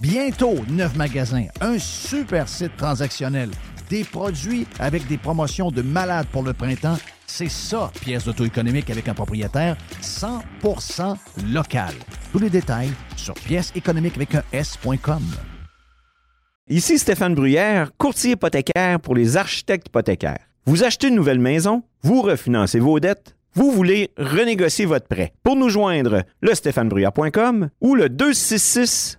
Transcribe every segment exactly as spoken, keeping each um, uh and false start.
Bientôt, neuf magasins, un super site transactionnel, des produits avec des promotions de malades pour le printemps. C'est ça, pièces d'auto économique avec un propriétaire cent pour cent local. Tous les détails sur pièces économiques avec un S point com. Ici Stéphane Bruyère, courtier hypothécaire pour les architectes hypothécaires. Vous achetez une nouvelle maison, vous refinancez vos dettes, vous voulez renégocier votre prêt. Pour nous joindre, le stéphane bruyère point com ou le deux six six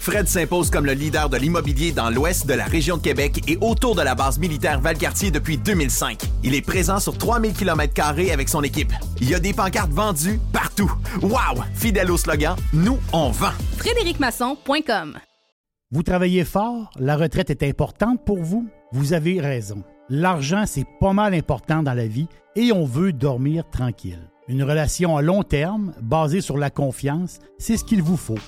Fred s'impose comme le leader de l'immobilier dans l'ouest de la région de Québec et autour de la base militaire Valcartier depuis deux mille cinq. Il est présent sur trois mille kilomètres carrés avec son équipe. Il y a des pancartes vendues partout. Wow! Fidèle au slogan, nous, on vend. frédéric masson point com. Vous travaillez fort, la retraite est importante pour vous. Vous avez raison. L'argent, c'est pas mal important dans la vie et on veut dormir tranquille. Une relation à long terme, basée sur la confiance, c'est ce qu'il vous faut.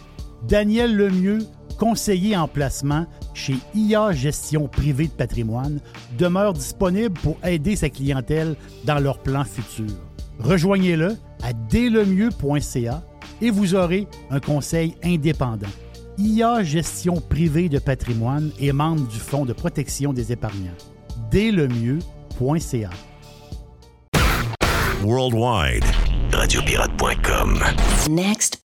Daniel Lemieux, conseiller en placement chez I A Gestion privée de patrimoine, demeure disponible pour aider sa clientèle dans leurs plans futurs. Rejoignez-le à délemieux point c a et vous aurez un conseil indépendant. I A Gestion privée de patrimoine est membre du Fonds de protection des épargnants. délemieux point c a. Worldwide. radio pirate point com. Next.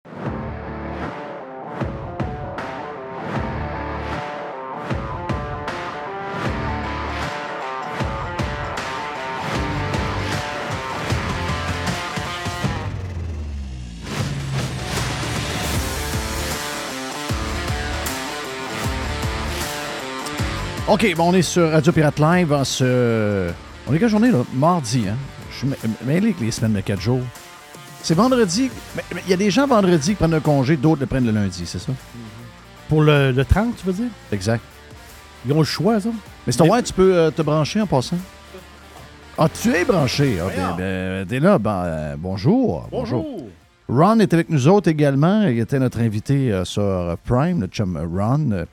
OK, bon, on est sur Radio Pirate Live en ce... On est quelle journée, là? Mardi, hein? Je suis mêlé avec les semaines de quatre jours. C'est vendredi. Il y a des gens vendredi qui prennent le congé, d'autres le prennent le lundi, c'est ça? Pour le, le trente, tu veux dire? Exact. Ils ont le choix, ça. Mais si ton ouais, tu peux euh, te brancher en passant. Ah, tu es branché. Ah, ben, ben, dès là, ben, euh, bonjour. Bonjour. Bonjour. Ron est avec nous autres également. Il était notre invité euh, sur Prime, le chum Ron. Euh,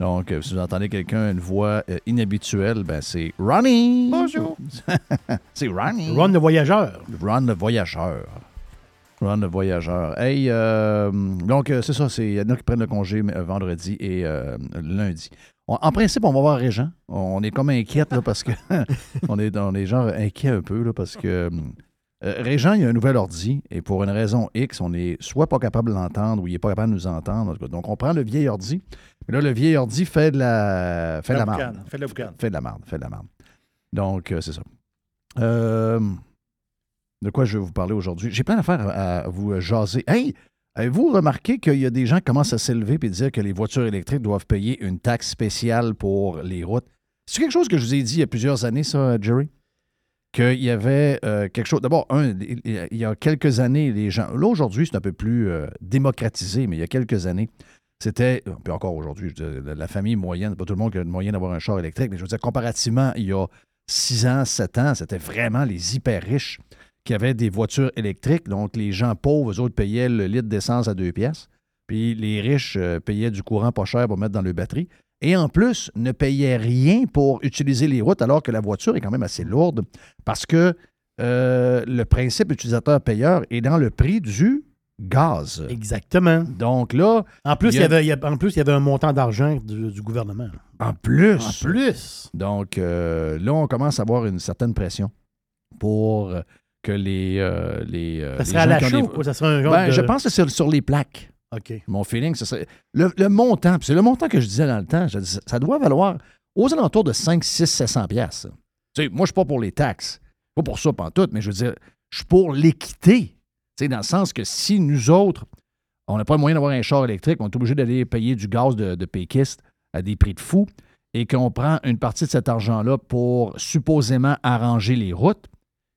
Donc, euh, si vous entendez quelqu'un, une voix euh, inhabituelle, ben c'est Ronnie! Bonjour! C'est Ronnie! Ron le voyageur! Ron le voyageur. Ron le voyageur. Hey, euh, donc euh, c'est ça, c'est, il y en a qui prennent le congé euh, vendredi et euh, lundi. On, en principe, on va voir Réjean. On est comme inquiète là, parce que on est dans les gens inquiets un peu là, parce que euh, Réjean, il a un nouvel ordi et pour une raison X, on est soit pas capable de l'entendre ou il est pas capable de nous entendre. En tout cas. Donc, on prend le vieil ordi. Mais là, le vieil ordi fait de la... Fait de la marde. Fait de la boucane. Fait de la marde. Fait de la marde. Donc, euh, c'est ça. Euh, de quoi je vais vous parler aujourd'hui? J'ai plein d'affaires à, à vous jaser. Hey! Avez-vous remarqué qu'il y a des gens qui commencent à s'élever et dire que les voitures électriques doivent payer une taxe spéciale pour les routes? C'est quelque chose que je vous ai dit il y a plusieurs années, ça, Jerry? qu'il y avait euh, quelque chose... D'abord, un, il y a quelques années, les gens... Là, aujourd'hui, c'est un peu plus euh, démocratisé, mais il y a quelques années, c'était... Puis encore aujourd'hui, je veux dire, la famille moyenne, pas tout le monde qui a le moyen d'avoir un char électrique, mais je veux dire, comparativement, il y a six ans, sept ans, c'était vraiment les hyper riches qui avaient des voitures électriques. Donc, les gens pauvres, eux autres, payaient le litre d'essence à deux piastres. Puis les riches euh, payaient du courant pas cher pour mettre dans leurs batteries. Et en plus, ne payaient rien pour utiliser les routes, alors que la voiture est quand même assez lourde, parce que euh, le principe utilisateur-payeur est dans le prix du gaz. Exactement. Donc là... En plus, il y, a... il y avait, il y a, en plus, il y avait un montant d'argent du, du gouvernement. En plus. En plus. Donc euh, là, on commence à avoir une certaine pression pour... Euh, que les... Euh, les euh, ça serait à la chaux ou ça serait un genre ben, de... Je pense que c'est sur, sur les plaques. OK. Mon feeling, ce serait... Le, le montant, c'est le montant que je disais dans le temps, je dis, ça doit valoir aux alentours de cinq, six, sept cents piastres. Tu sais, moi, je ne suis pas pour les taxes. Pas pour ça, pantoute, mais je veux dire, je suis pour l'équité. Tu sais, dans le sens que si nous autres, on n'a pas le moyen d'avoir un char électrique, on est obligé d'aller payer du gaz de, de péquiste à des prix de fou et qu'on prend une partie de cet argent-là pour supposément arranger les routes,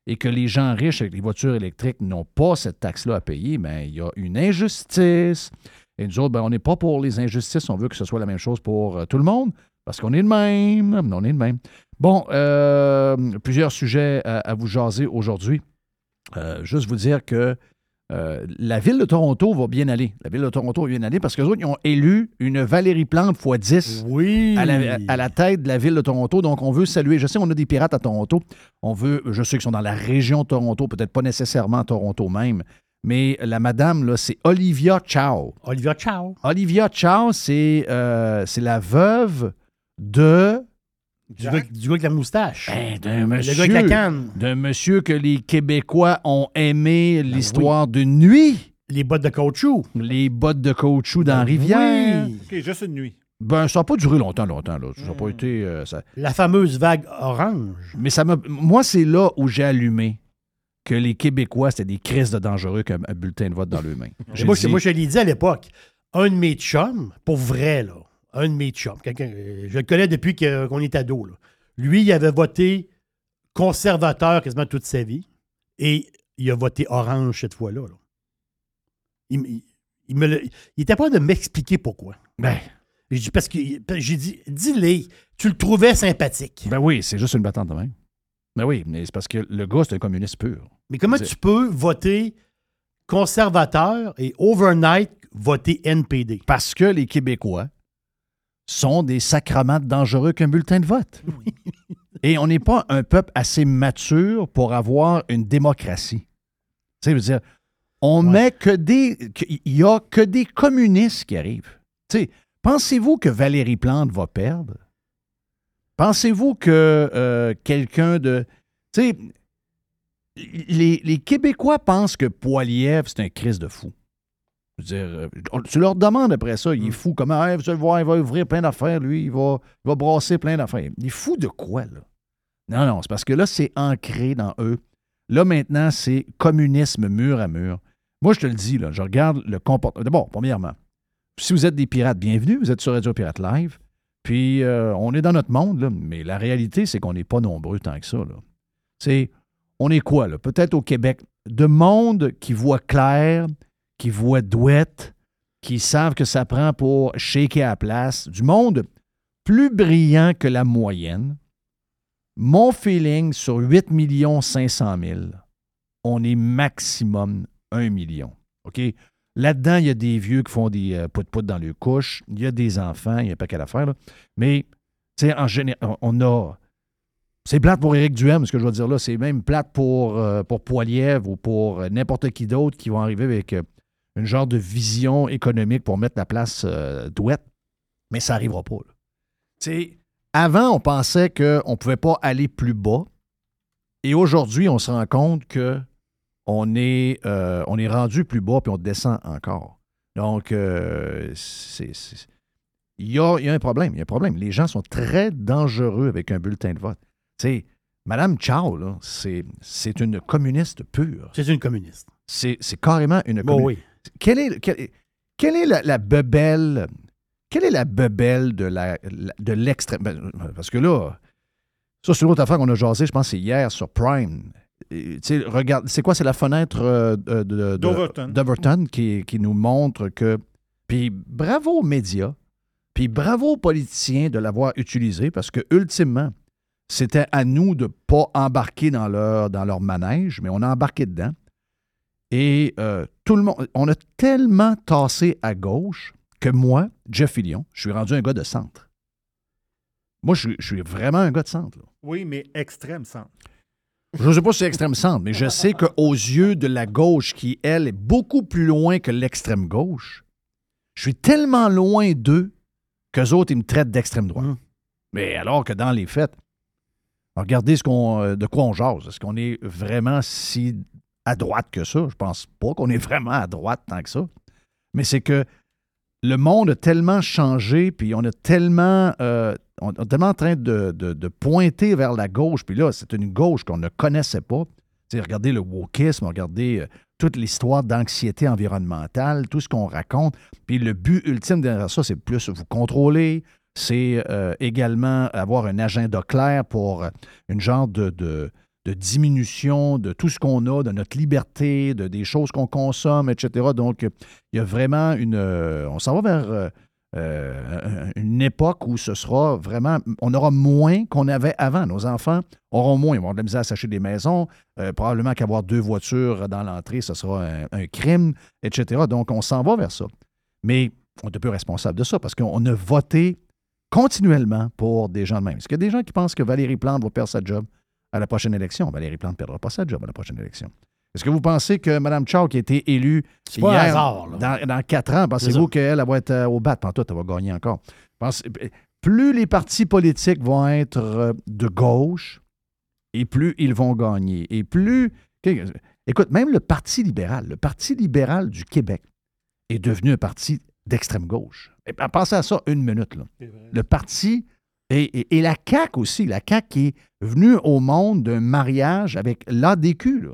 et que les gens riches avec les voitures électriques n'ont pas cette taxe-là à payer, bien, il y a une injustice. Et nous autres, bien, on n'est pas pour les injustices. On veut que ce soit la même chose pour euh, tout le monde, parce qu'on est le même. On est le même. Bon, euh, plusieurs sujets à, à vous jaser aujourd'hui. Euh, juste vous dire que euh, la Ville de Toronto va bien aller. La Ville de Toronto va bien aller, parce qu'eux autres, ils ont élu une Valérie Plante fois dix oui. à, la, à, à la tête de la Ville de Toronto. Donc, on veut saluer. Je sais, on a des pirates à Toronto. On veut, je sais qu'ils sont dans la région de Toronto, peut-être pas nécessairement Toronto même, mais la madame, là, c'est Olivia Chow. Olivia Chow. Olivia Chow, c'est, euh, c'est la veuve de... Du gars, du gars avec la moustache. Ben, d'un monsieur, le gars avec la canne. D'un monsieur que les Québécois ont aimé ben l'histoire oui. d'une nuit. Les bottes de caoutchouc. Les bottes de caoutchouc ben dans oui. Rivière. OK, juste une nuit. Ben, ça n'a pas duré longtemps, longtemps. Là. Ça n'a hmm. pas été... Euh, ça... La fameuse vague orange. Mais ça m'a... Moi, c'est là où j'ai allumé que les Québécois, c'était des crises de dangereux comme un bulletin de vote dans leurs mains. J'ai moi, dit... moi, je l'ai dit à l'époque. Un de mes chums, pour vrai, là, un de mes chums, quelqu'un, je le connais depuis que, qu'on est ado. Là. Lui, il avait voté conservateur quasiment toute sa vie et il a voté orange cette fois-là. Là. Il, il, il, me le, il était pas de m'expliquer pourquoi. Ben, j'ai dit, parce que j'ai dit, dis-le, tu le trouvais sympathique. Ben oui, c'est juste une battante de même. Ben oui, mais c'est parce que le gars, c'est un communiste pur. Mais comment c'est... tu peux voter conservateur et overnight voter N P D? Parce que les Québécois sont des sacrements dangereux qu'un bulletin de vote. Oui. Et on n'est pas un peuple assez mature pour avoir une démocratie. Tu sais, je veux dire, on ouais. met que des... Il n'y a que des communistes qui arrivent. Tu sais, pensez-vous que Valérie Plante va perdre? Pensez-vous que euh, quelqu'un de... Tu sais, les, les Québécois pensent que Poilièvre, c'est un Christ de fou. Je veux dire, tu leur demandes après ça, il est fou. Comment, hey, vous allez voir, il va ouvrir plein d'affaires, lui, il va, il va brasser plein d'affaires. Il est fou de quoi, là? Non, non, c'est parce que là, c'est ancré dans eux. Là, maintenant, c'est communisme mur à mur. Moi, je te le dis, là, je regarde le comportement. D'abord, premièrement, si vous êtes des pirates, bienvenue, vous êtes sur Radio Pirate Live. Puis, euh, on est dans notre monde, là, mais la réalité, c'est qu'on n'est pas nombreux tant que ça, là. C'est, on est quoi, là? Peut-être au Québec, de monde qui voit clair, qui voient douette, qui savent que ça prend pour shaker à la place, du monde plus brillant que la moyenne. Mon feeling, sur huit millions cinq cent mille, on est maximum un million. OK? Là-dedans, il y a des vieux qui font des euh, pout-pout dans leurs couches, il y a des enfants, il y a un paquet d'affaires, là. Mais, tu sais, en général, on a... C'est plate pour Éric Duhaime, ce que je veux dire là. C'est même plate pour, euh, pour Poilièvre ou pour euh, n'importe qui d'autre qui vont arriver avec... Euh, une genre de vision économique pour mettre la place euh, douette, mais ça n'arrivera pas. Avant, on pensait qu'on ne pouvait pas aller plus bas, et aujourd'hui, on se rend compte qu'on est, euh, on est rendu plus bas, puis on descend encore. Donc, euh, c'est, c'est... Il, y a, il y a un problème, il y a un problème. Les gens sont très dangereux avec un bulletin de vote. T'sais, Madame Chow, là, c'est, c'est une communiste pure. C'est une communiste. C'est, c'est carrément une communiste. Bon, oui. Quelle est, quelle, quelle est la, la bebelle? Quelle est la bebelle de, la, de l'extrême? Parce que là, Ça, c'est une autre affaire qu'on a jasé, je pense, c'est hier sur Prime. Et, regarde, c'est quoi? C'est la fenêtre euh, de, de, d'Overton, d'Overton qui, qui nous montre que... Puis bravo aux médias, puis bravo aux politiciens de l'avoir utilisé, parce que ultimement, c'était à nous de ne pas embarquer dans leur, dans leur manège, mais on a embarqué dedans. Et euh, tout le monde... On a tellement tassé à gauche que moi, Jeff Fillion, je suis rendu un gars de centre. Moi, je, je suis vraiment un gars de centre. Là. Oui, mais extrême centre. Je ne sais pas si c'est extrême centre, mais je sais qu'aux yeux de la gauche, qui, elle, est beaucoup plus loin que l'extrême gauche, je suis tellement loin d'eux qu'eux autres, ils me traitent d'extrême droite. Mmh. Mais alors que dans les faits, regardez ce qu'on, de quoi on jase. Est-ce qu'on est vraiment si à droite que ça? Je pense pas qu'on est vraiment à droite tant que ça. Mais c'est que le monde a tellement changé, puis on a tellement... Euh, On est tellement en train de, de, de pointer vers la gauche, puis là, c'est une gauche qu'on ne connaissait pas. T'sais, regardez le wokisme, regardez euh, toute l'histoire d'anxiété environnementale, tout ce qu'on raconte. Puis le but ultime derrière ça, c'est plus vous contrôler, c'est euh, également avoir un agenda clair pour une genre de, de, de diminution de tout ce qu'on a, de notre liberté, de, des choses qu'on consomme, et cetera. Donc, il y a vraiment une... Euh, on s'en va vers... Euh, Euh, une époque où ce sera vraiment... On aura moins qu'on avait avant. Nos enfants auront moins. Ils vont avoir de la misère à s'acheter des maisons. Euh, probablement qu'avoir deux voitures dans l'entrée, ce sera un, un crime, et cetera. Donc, on s'en va vers ça. Mais on est un peu responsable de ça parce qu'on a voté continuellement pour des gens de même. Est-ce qu'il y a des gens qui pensent que Valérie Plante va perdre sa job à la prochaine élection? Valérie Plante ne perdra pas sa job à la prochaine élection. Est-ce que vous pensez que Mme Chow, qui a été élue c'est hier, hasard, dans, dans quatre ans, pensez-vous qu'elle va être au bat? Pantoute, elle va gagner encore. Pense, plus les partis politiques vont être de gauche, et plus ils vont gagner. Et plus... Écoute, même le Parti libéral, le Parti libéral du Québec est devenu un parti d'extrême-gauche. Pensez à ça une minute. Là. Le parti... Et, et, et la C A Q aussi. La C A Q qui est venue au monde d'un mariage avec l'A D Q, là.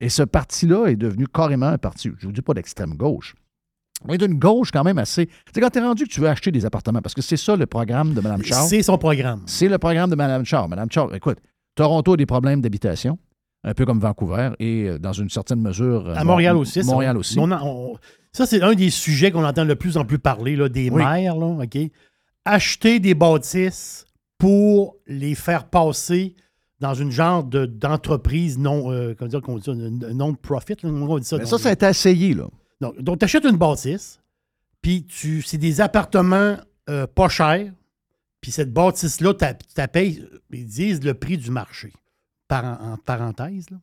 Et ce parti-là est devenu carrément un parti, je ne vous dis pas d'extrême-gauche, mais d'une gauche quand même assez... C'est quand tu es rendu que tu veux acheter des appartements, parce que c'est ça le programme de Mme Char. C'est son programme. C'est le programme de Mme Char. Mme Char, écoute, Toronto a des problèmes d'habitation, un peu comme Vancouver, et dans une certaine mesure... À Montréal aussi. Montréal aussi. On, on, ça, c'est un des sujets qu'on entend le plus en plus parler, là, des oui. maires, là, OK? Acheter des bâtisses pour les faire passer... dans une genre de, d'entreprise non, euh, comment dire, qu'on dit ça, non-profit. Là, on dit ça, mais ça, donc, ça a été essayé, là. Donc, donc tu achètes une bâtisse, puis tu, c'est des appartements euh, pas chers, puis cette bâtisse-là, tu la payes, ils disent le prix du marché, par, en parenthèse. Là.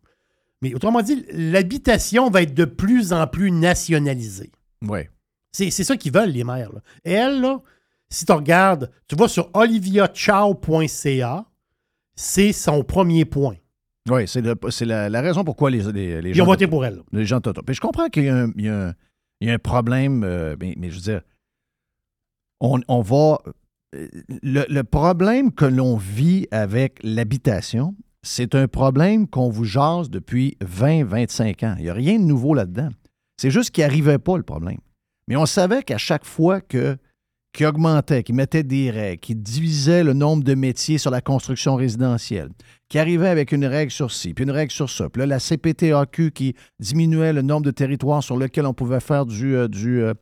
Mais autrement dit, l'habitation va être de plus en plus nationalisée. Oui. C'est, c'est ça qu'ils veulent, les maires. Là. Et elle, là, si tu regardes, tu vas sur olivia chow point c a, c'est son premier point. Oui, c'est, le, c'est la, la raison pourquoi les, les, les Ils gens... Ils ont voté pour elle. Les gens t'attendent. Je comprends qu'il y a un, il y a un, il y a un problème, euh, mais, mais je veux dire, on, on va... Le, le problème que l'on vit avec l'habitation, c'est un problème qu'on vous jase depuis vingt à vingt-cinq ans. Il n'y a rien de nouveau là-dedans. C'est juste qu'il n'arrivait pas, le problème. Mais on savait qu'à chaque fois que... qui augmentait, qui mettait des règles, qui divisait le nombre de métiers sur la construction résidentielle, qui arrivait avec une règle sur ci, puis une règle sur ça. Puis là, la C P T A Q qui diminuait le nombre de territoires sur lesquels on pouvait faire du, euh, du, euh,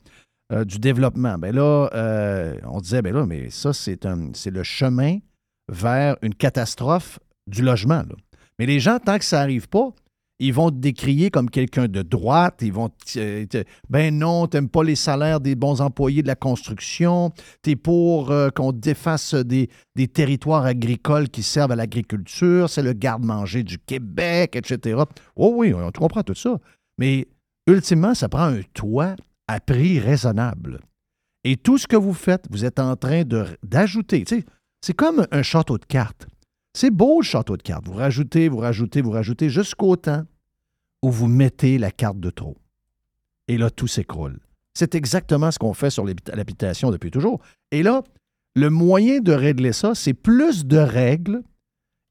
euh, du développement. Bien là, euh, on disait, bien là, mais ça, c'est, un, c'est le chemin vers une catastrophe du logement. Là. Mais les gens, tant que ça n'arrive pas, ils vont te décrier comme quelqu'un de droite. Ils vont... T- t- ben non, t'aimes pas les salaires des bons employés de la construction. T'es pour euh, qu'on défasse des, des territoires agricoles qui servent à l'agriculture. C'est le garde-manger du Québec, et cetera. Oh oui, on comprend tout ça. Mais ultimement, ça prend un toit à prix raisonnable. Et tout ce que vous faites, vous êtes en train de, d'ajouter. T'sais, c'est comme un château de cartes. C'est beau, le château de cartes. Vous rajoutez, vous rajoutez, vous rajoutez jusqu'au temps où vous mettez la carte de trop. Et là, tout s'écroule. C'est exactement ce qu'on fait sur l'habitation depuis toujours. Et là, le moyen de régler ça, c'est plus de règles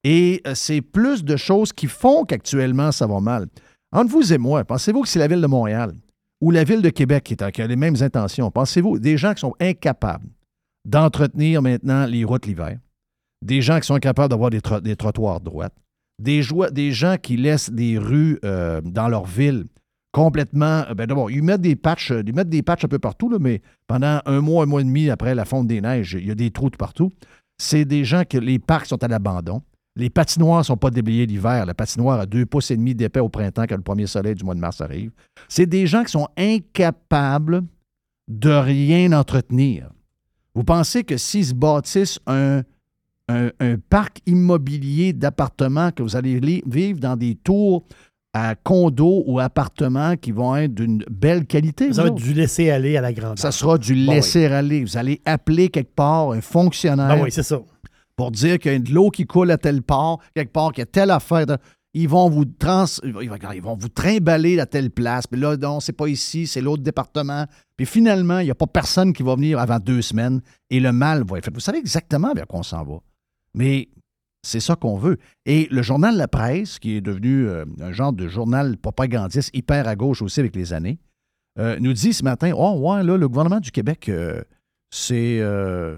et c'est plus de choses qui font qu'actuellement, ça va mal. Entre vous et moi, pensez-vous que c'est la Ville de Montréal ou la Ville de Québec qui, est, qui a les mêmes intentions? Pensez-vous des gens qui sont incapables d'entretenir maintenant les routes l'hiver, des gens qui sont capables d'avoir des, tro- des trottoirs droits, des, jo- des gens qui laissent des rues euh, dans leur ville complètement... Ben d'abord, ils mettent des patchs, ils mettent des patchs un peu partout, là, mais pendant un mois, un mois et demi après la fonte des neiges, il y a des trous tout partout. C'est des gens que les parcs sont à l'abandon. Les patinoires ne sont pas déblayées l'hiver. La patinoire a deux pouces et demi d'épais au printemps quand le premier soleil du mois de mars arrive. C'est des gens qui sont incapables de rien entretenir. Vous pensez que s'ils se bâtissent un, un, un parc immobilier d'appartements, que vous allez li- vivre dans des tours à condos ou appartements qui vont être d'une belle qualité? Ça va être du laisser-aller à la grandeur. Ça sera du laisser-aller. Vous allez appeler quelque part un fonctionnaire. Ah oui, c'est ça. Pour dire qu'il y a de l'eau qui coule à tel port, quelque part, qu'il y a telle affaire. Ils vont vous trans... ils vont vous trimballer à telle place. Puis là, non, c'est pas ici, c'est l'autre département. Puis finalement, il n'y a pas personne qui va venir avant deux semaines et le mal va être fait. Vous savez exactement vers quoi on s'en va. Mais c'est ça qu'on veut. Et le journal La Presse, qui est devenu euh, un genre de journal propagandiste hyper à gauche aussi avec les années, euh, nous dit ce matin, « Oh, ouais, là, le gouvernement du Québec, euh, c'est... Euh, »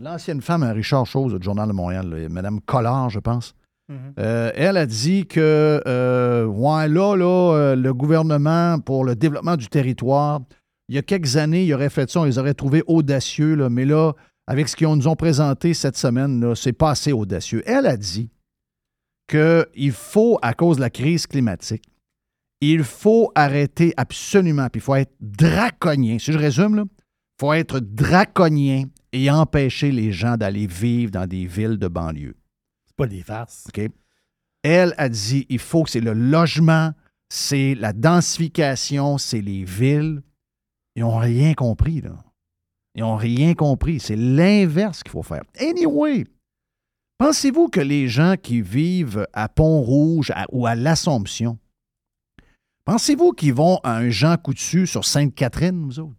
L'ancienne femme à Richard Chose du Journal de Montréal, là, Mme Collard, je pense, mm-hmm. euh, elle a dit que euh, ouais, là, là euh, le gouvernement pour le développement du territoire, il y a quelques années, il aurait fait ça, on les aurait trouvés audacieux, là, mais là, avec ce qu'ils nous ont présenté cette semaine, là, c'est pas assez audacieux. Elle a dit qu'il faut, à cause de la crise climatique, il faut arrêter absolument, puis il faut être draconien. Si je résume, là, il faut être draconien et empêcher les gens d'aller vivre dans des villes de banlieue. C'est pas des farces. OK. Elle a dit, il faut que c'est le logement, c'est la densification, c'est les villes. Ils n'ont rien compris, là. Ils n'ont rien compris. C'est l'inverse qu'il faut faire. Anyway, pensez-vous que les gens qui vivent à Pont-Rouge à, ou à l'Assomption, pensez-vous qu'ils vont à un Jean Coutu sur Sainte-Catherine, nous autres?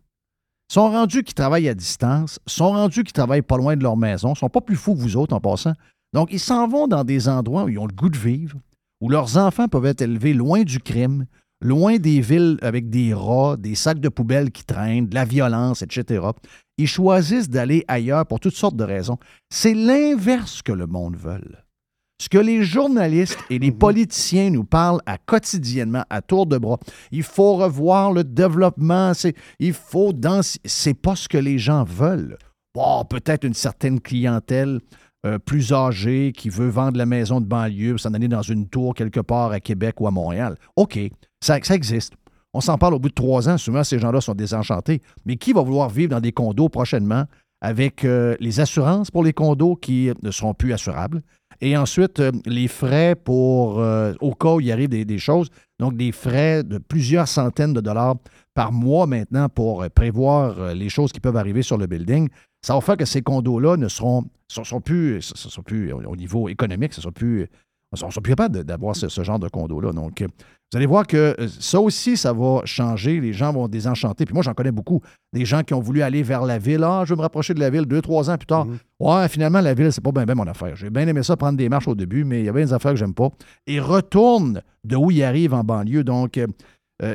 Sont rendus qui travaillent à distance, sont rendus qui travaillent pas loin de leur maison, sont pas plus fous que vous autres en passant. Donc, ils s'en vont dans des endroits où ils ont le goût de vivre, où leurs enfants peuvent être élevés loin du crime, loin des villes avec des rats, des sacs de poubelles qui traînent, de la violence, et cetera. Ils choisissent d'aller ailleurs pour toutes sortes de raisons. C'est l'inverse que le monde veut. Ce que les journalistes et les politiciens nous parlent à quotidiennement, à tour de bras, il faut revoir le développement, c'est, il faut danser. C'est pas ce que les gens veulent. Oh, peut-être une certaine clientèle euh, plus âgée qui veut vendre la maison de banlieue pour s'en aller dans une tour quelque part à Québec ou à Montréal. OK, ça, ça existe. On s'en parle au bout de trois ans. Souvent, ces gens-là sont désenchantés. Mais qui va vouloir vivre dans des condos prochainement avec euh, les assurances pour les condos qui ne seront plus assurables? Et ensuite, euh, les frais pour, euh, au cas où il arrive des, des choses, donc des frais de plusieurs centaines de dollars par mois maintenant pour euh, prévoir euh, les choses qui peuvent arriver sur le building. Ça va faire que ces condos-là ne seront, sont, sont plus, sont, sont plus, au niveau économique, ce sont plus, on ne sera plus capable d'avoir ce, ce genre de condos-là. Donc, euh, vous allez voir que euh, ça aussi, ça va changer. Les gens vont désenchanter. Puis moi, j'en connais beaucoup. Des gens qui ont voulu aller vers la ville. Ah, je veux me rapprocher de la ville deux, trois ans plus tard. Mmh. Ouais, finalement, la ville, c'est pas bien ben mon affaire. J'ai bien aimé ça, prendre des marches au début, mais il y a bien des affaires que j'aime pas. Et retourne de où ils arrivent en banlieue. Donc, euh,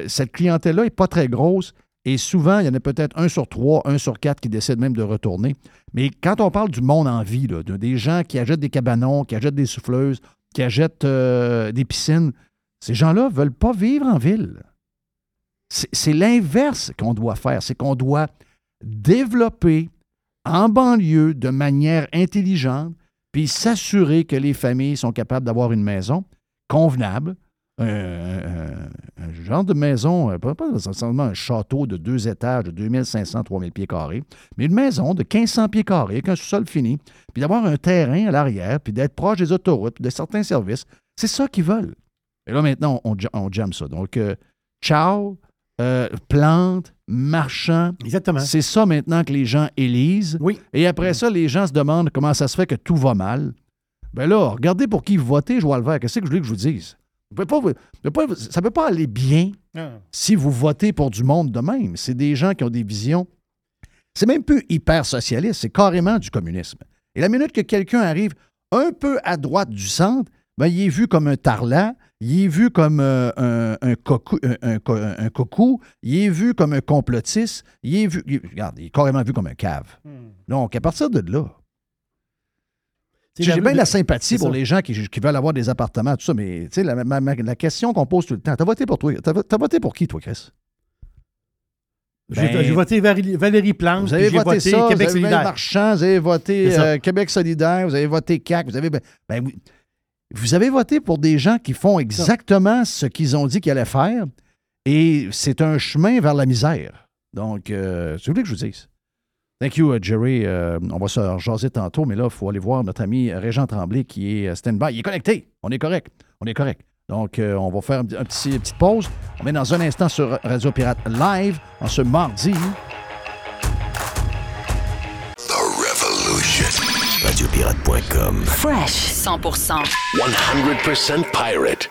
cette clientèle-là n'est pas très grosse. Et souvent, il y en a peut-être un sur trois, un sur quatre qui décident même de retourner. Mais quand on parle du monde en vie, là, de, des gens qui achètent des cabanons, qui achètent des souffleuses, qui achètent euh, des piscines, ces gens-là ne veulent pas vivre en ville. C'est, c'est l'inverse qu'on doit faire. C'est qu'on doit développer en banlieue de manière intelligente, puis s'assurer que les familles sont capables d'avoir une maison convenable, euh, un, un genre de maison, pas seulement un château de deux étages de deux mille cinq cents à trois mille pieds carrés, mais une maison de mille cinq cents pieds carrés avec un sous-sol fini, puis d'avoir un terrain à l'arrière, puis d'être proche des autoroutes, puis de certains services. C'est ça qu'ils veulent. Et là, maintenant, on, on jamme ça. Donc, euh, ciao, euh, plante, marchand. Exactement. C'est ça maintenant que les gens élisent. Oui. Et après ça, les gens se demandent comment ça se fait que tout va mal. Bien là, regardez pour qui votez, Joël Vert. Qu'est-ce que je voulais que je vous dise? Vous pouvez pas, vous, ça ne peut pas aller bien ah. si vous votez pour du monde de même. C'est des gens qui ont des visions. C'est même plus hyper socialiste, c'est carrément du communisme. Et la minute que quelqu'un arrive un peu à droite du centre, ben, il est vu comme un tarlat, il est vu comme euh, un, un, cocou, un, un, un cocou, il est vu comme un complotiste, il est vu, il, regarde, il est carrément vu comme un cave. Mm. Donc, à partir de là, J'ai bien de la sympathie pour les gens qui, qui veulent avoir des appartements, tout ça, mais la, ma, ma, la question qu'on pose tout le temps, t'as voté pour toi, t'as, t'as voté pour qui, toi, Chris? Ben, j'ai, j'ai voté Valérie Plante, vous avez j'ai voté, voté ça, Québec vous avez solidaire. Marchand, vous avez voté euh, Québec solidaire, vous avez voté C A C, vous avez... Ben, vous avez voté pour des gens qui font exactement ce qu'ils ont dit qu'ils allaient faire, et c'est un chemin vers la misère. Donc, euh, si vous voulez que je vous dise. Thank you, uh, Jerry. Euh, on va se rejaser tantôt, mais là, il faut aller voir notre ami Réjean Tremblay qui est stand-by. Il est connecté. On est correct. On est correct. Donc, euh, on va faire un petit, une petite pause. On est dans un instant sur Radio Pirate Live, en ce mardi. The Revolution. Radio Pirate point com. Fresh. cent pour cent. cent pour cent pirate.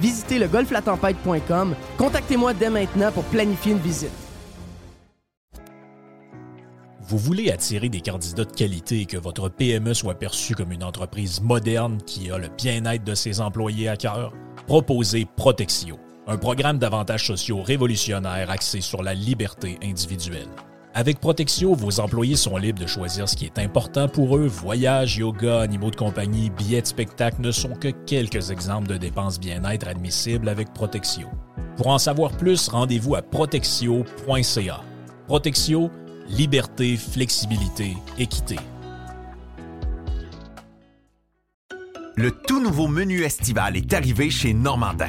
Visitez le golfe la tempête point com. Contactez-moi dès maintenant pour planifier une visite. Vous voulez attirer des candidats de qualité et que votre P M E soit perçue comme une entreprise moderne qui a le bien-être de ses employés à cœur? Proposez Protexio, un programme d'avantages sociaux révolutionnaire axé sur la liberté individuelle. Avec Protexio, vos employés sont libres de choisir ce qui est important pour eux. Voyages, yoga, animaux de compagnie, billets de spectacle ne sont que quelques exemples de dépenses bien-être admissibles avec Protexio. Pour en savoir plus, rendez-vous à protexio point c a. Protexio, liberté, flexibilité, équité. Le tout nouveau menu estival est arrivé chez Normandin.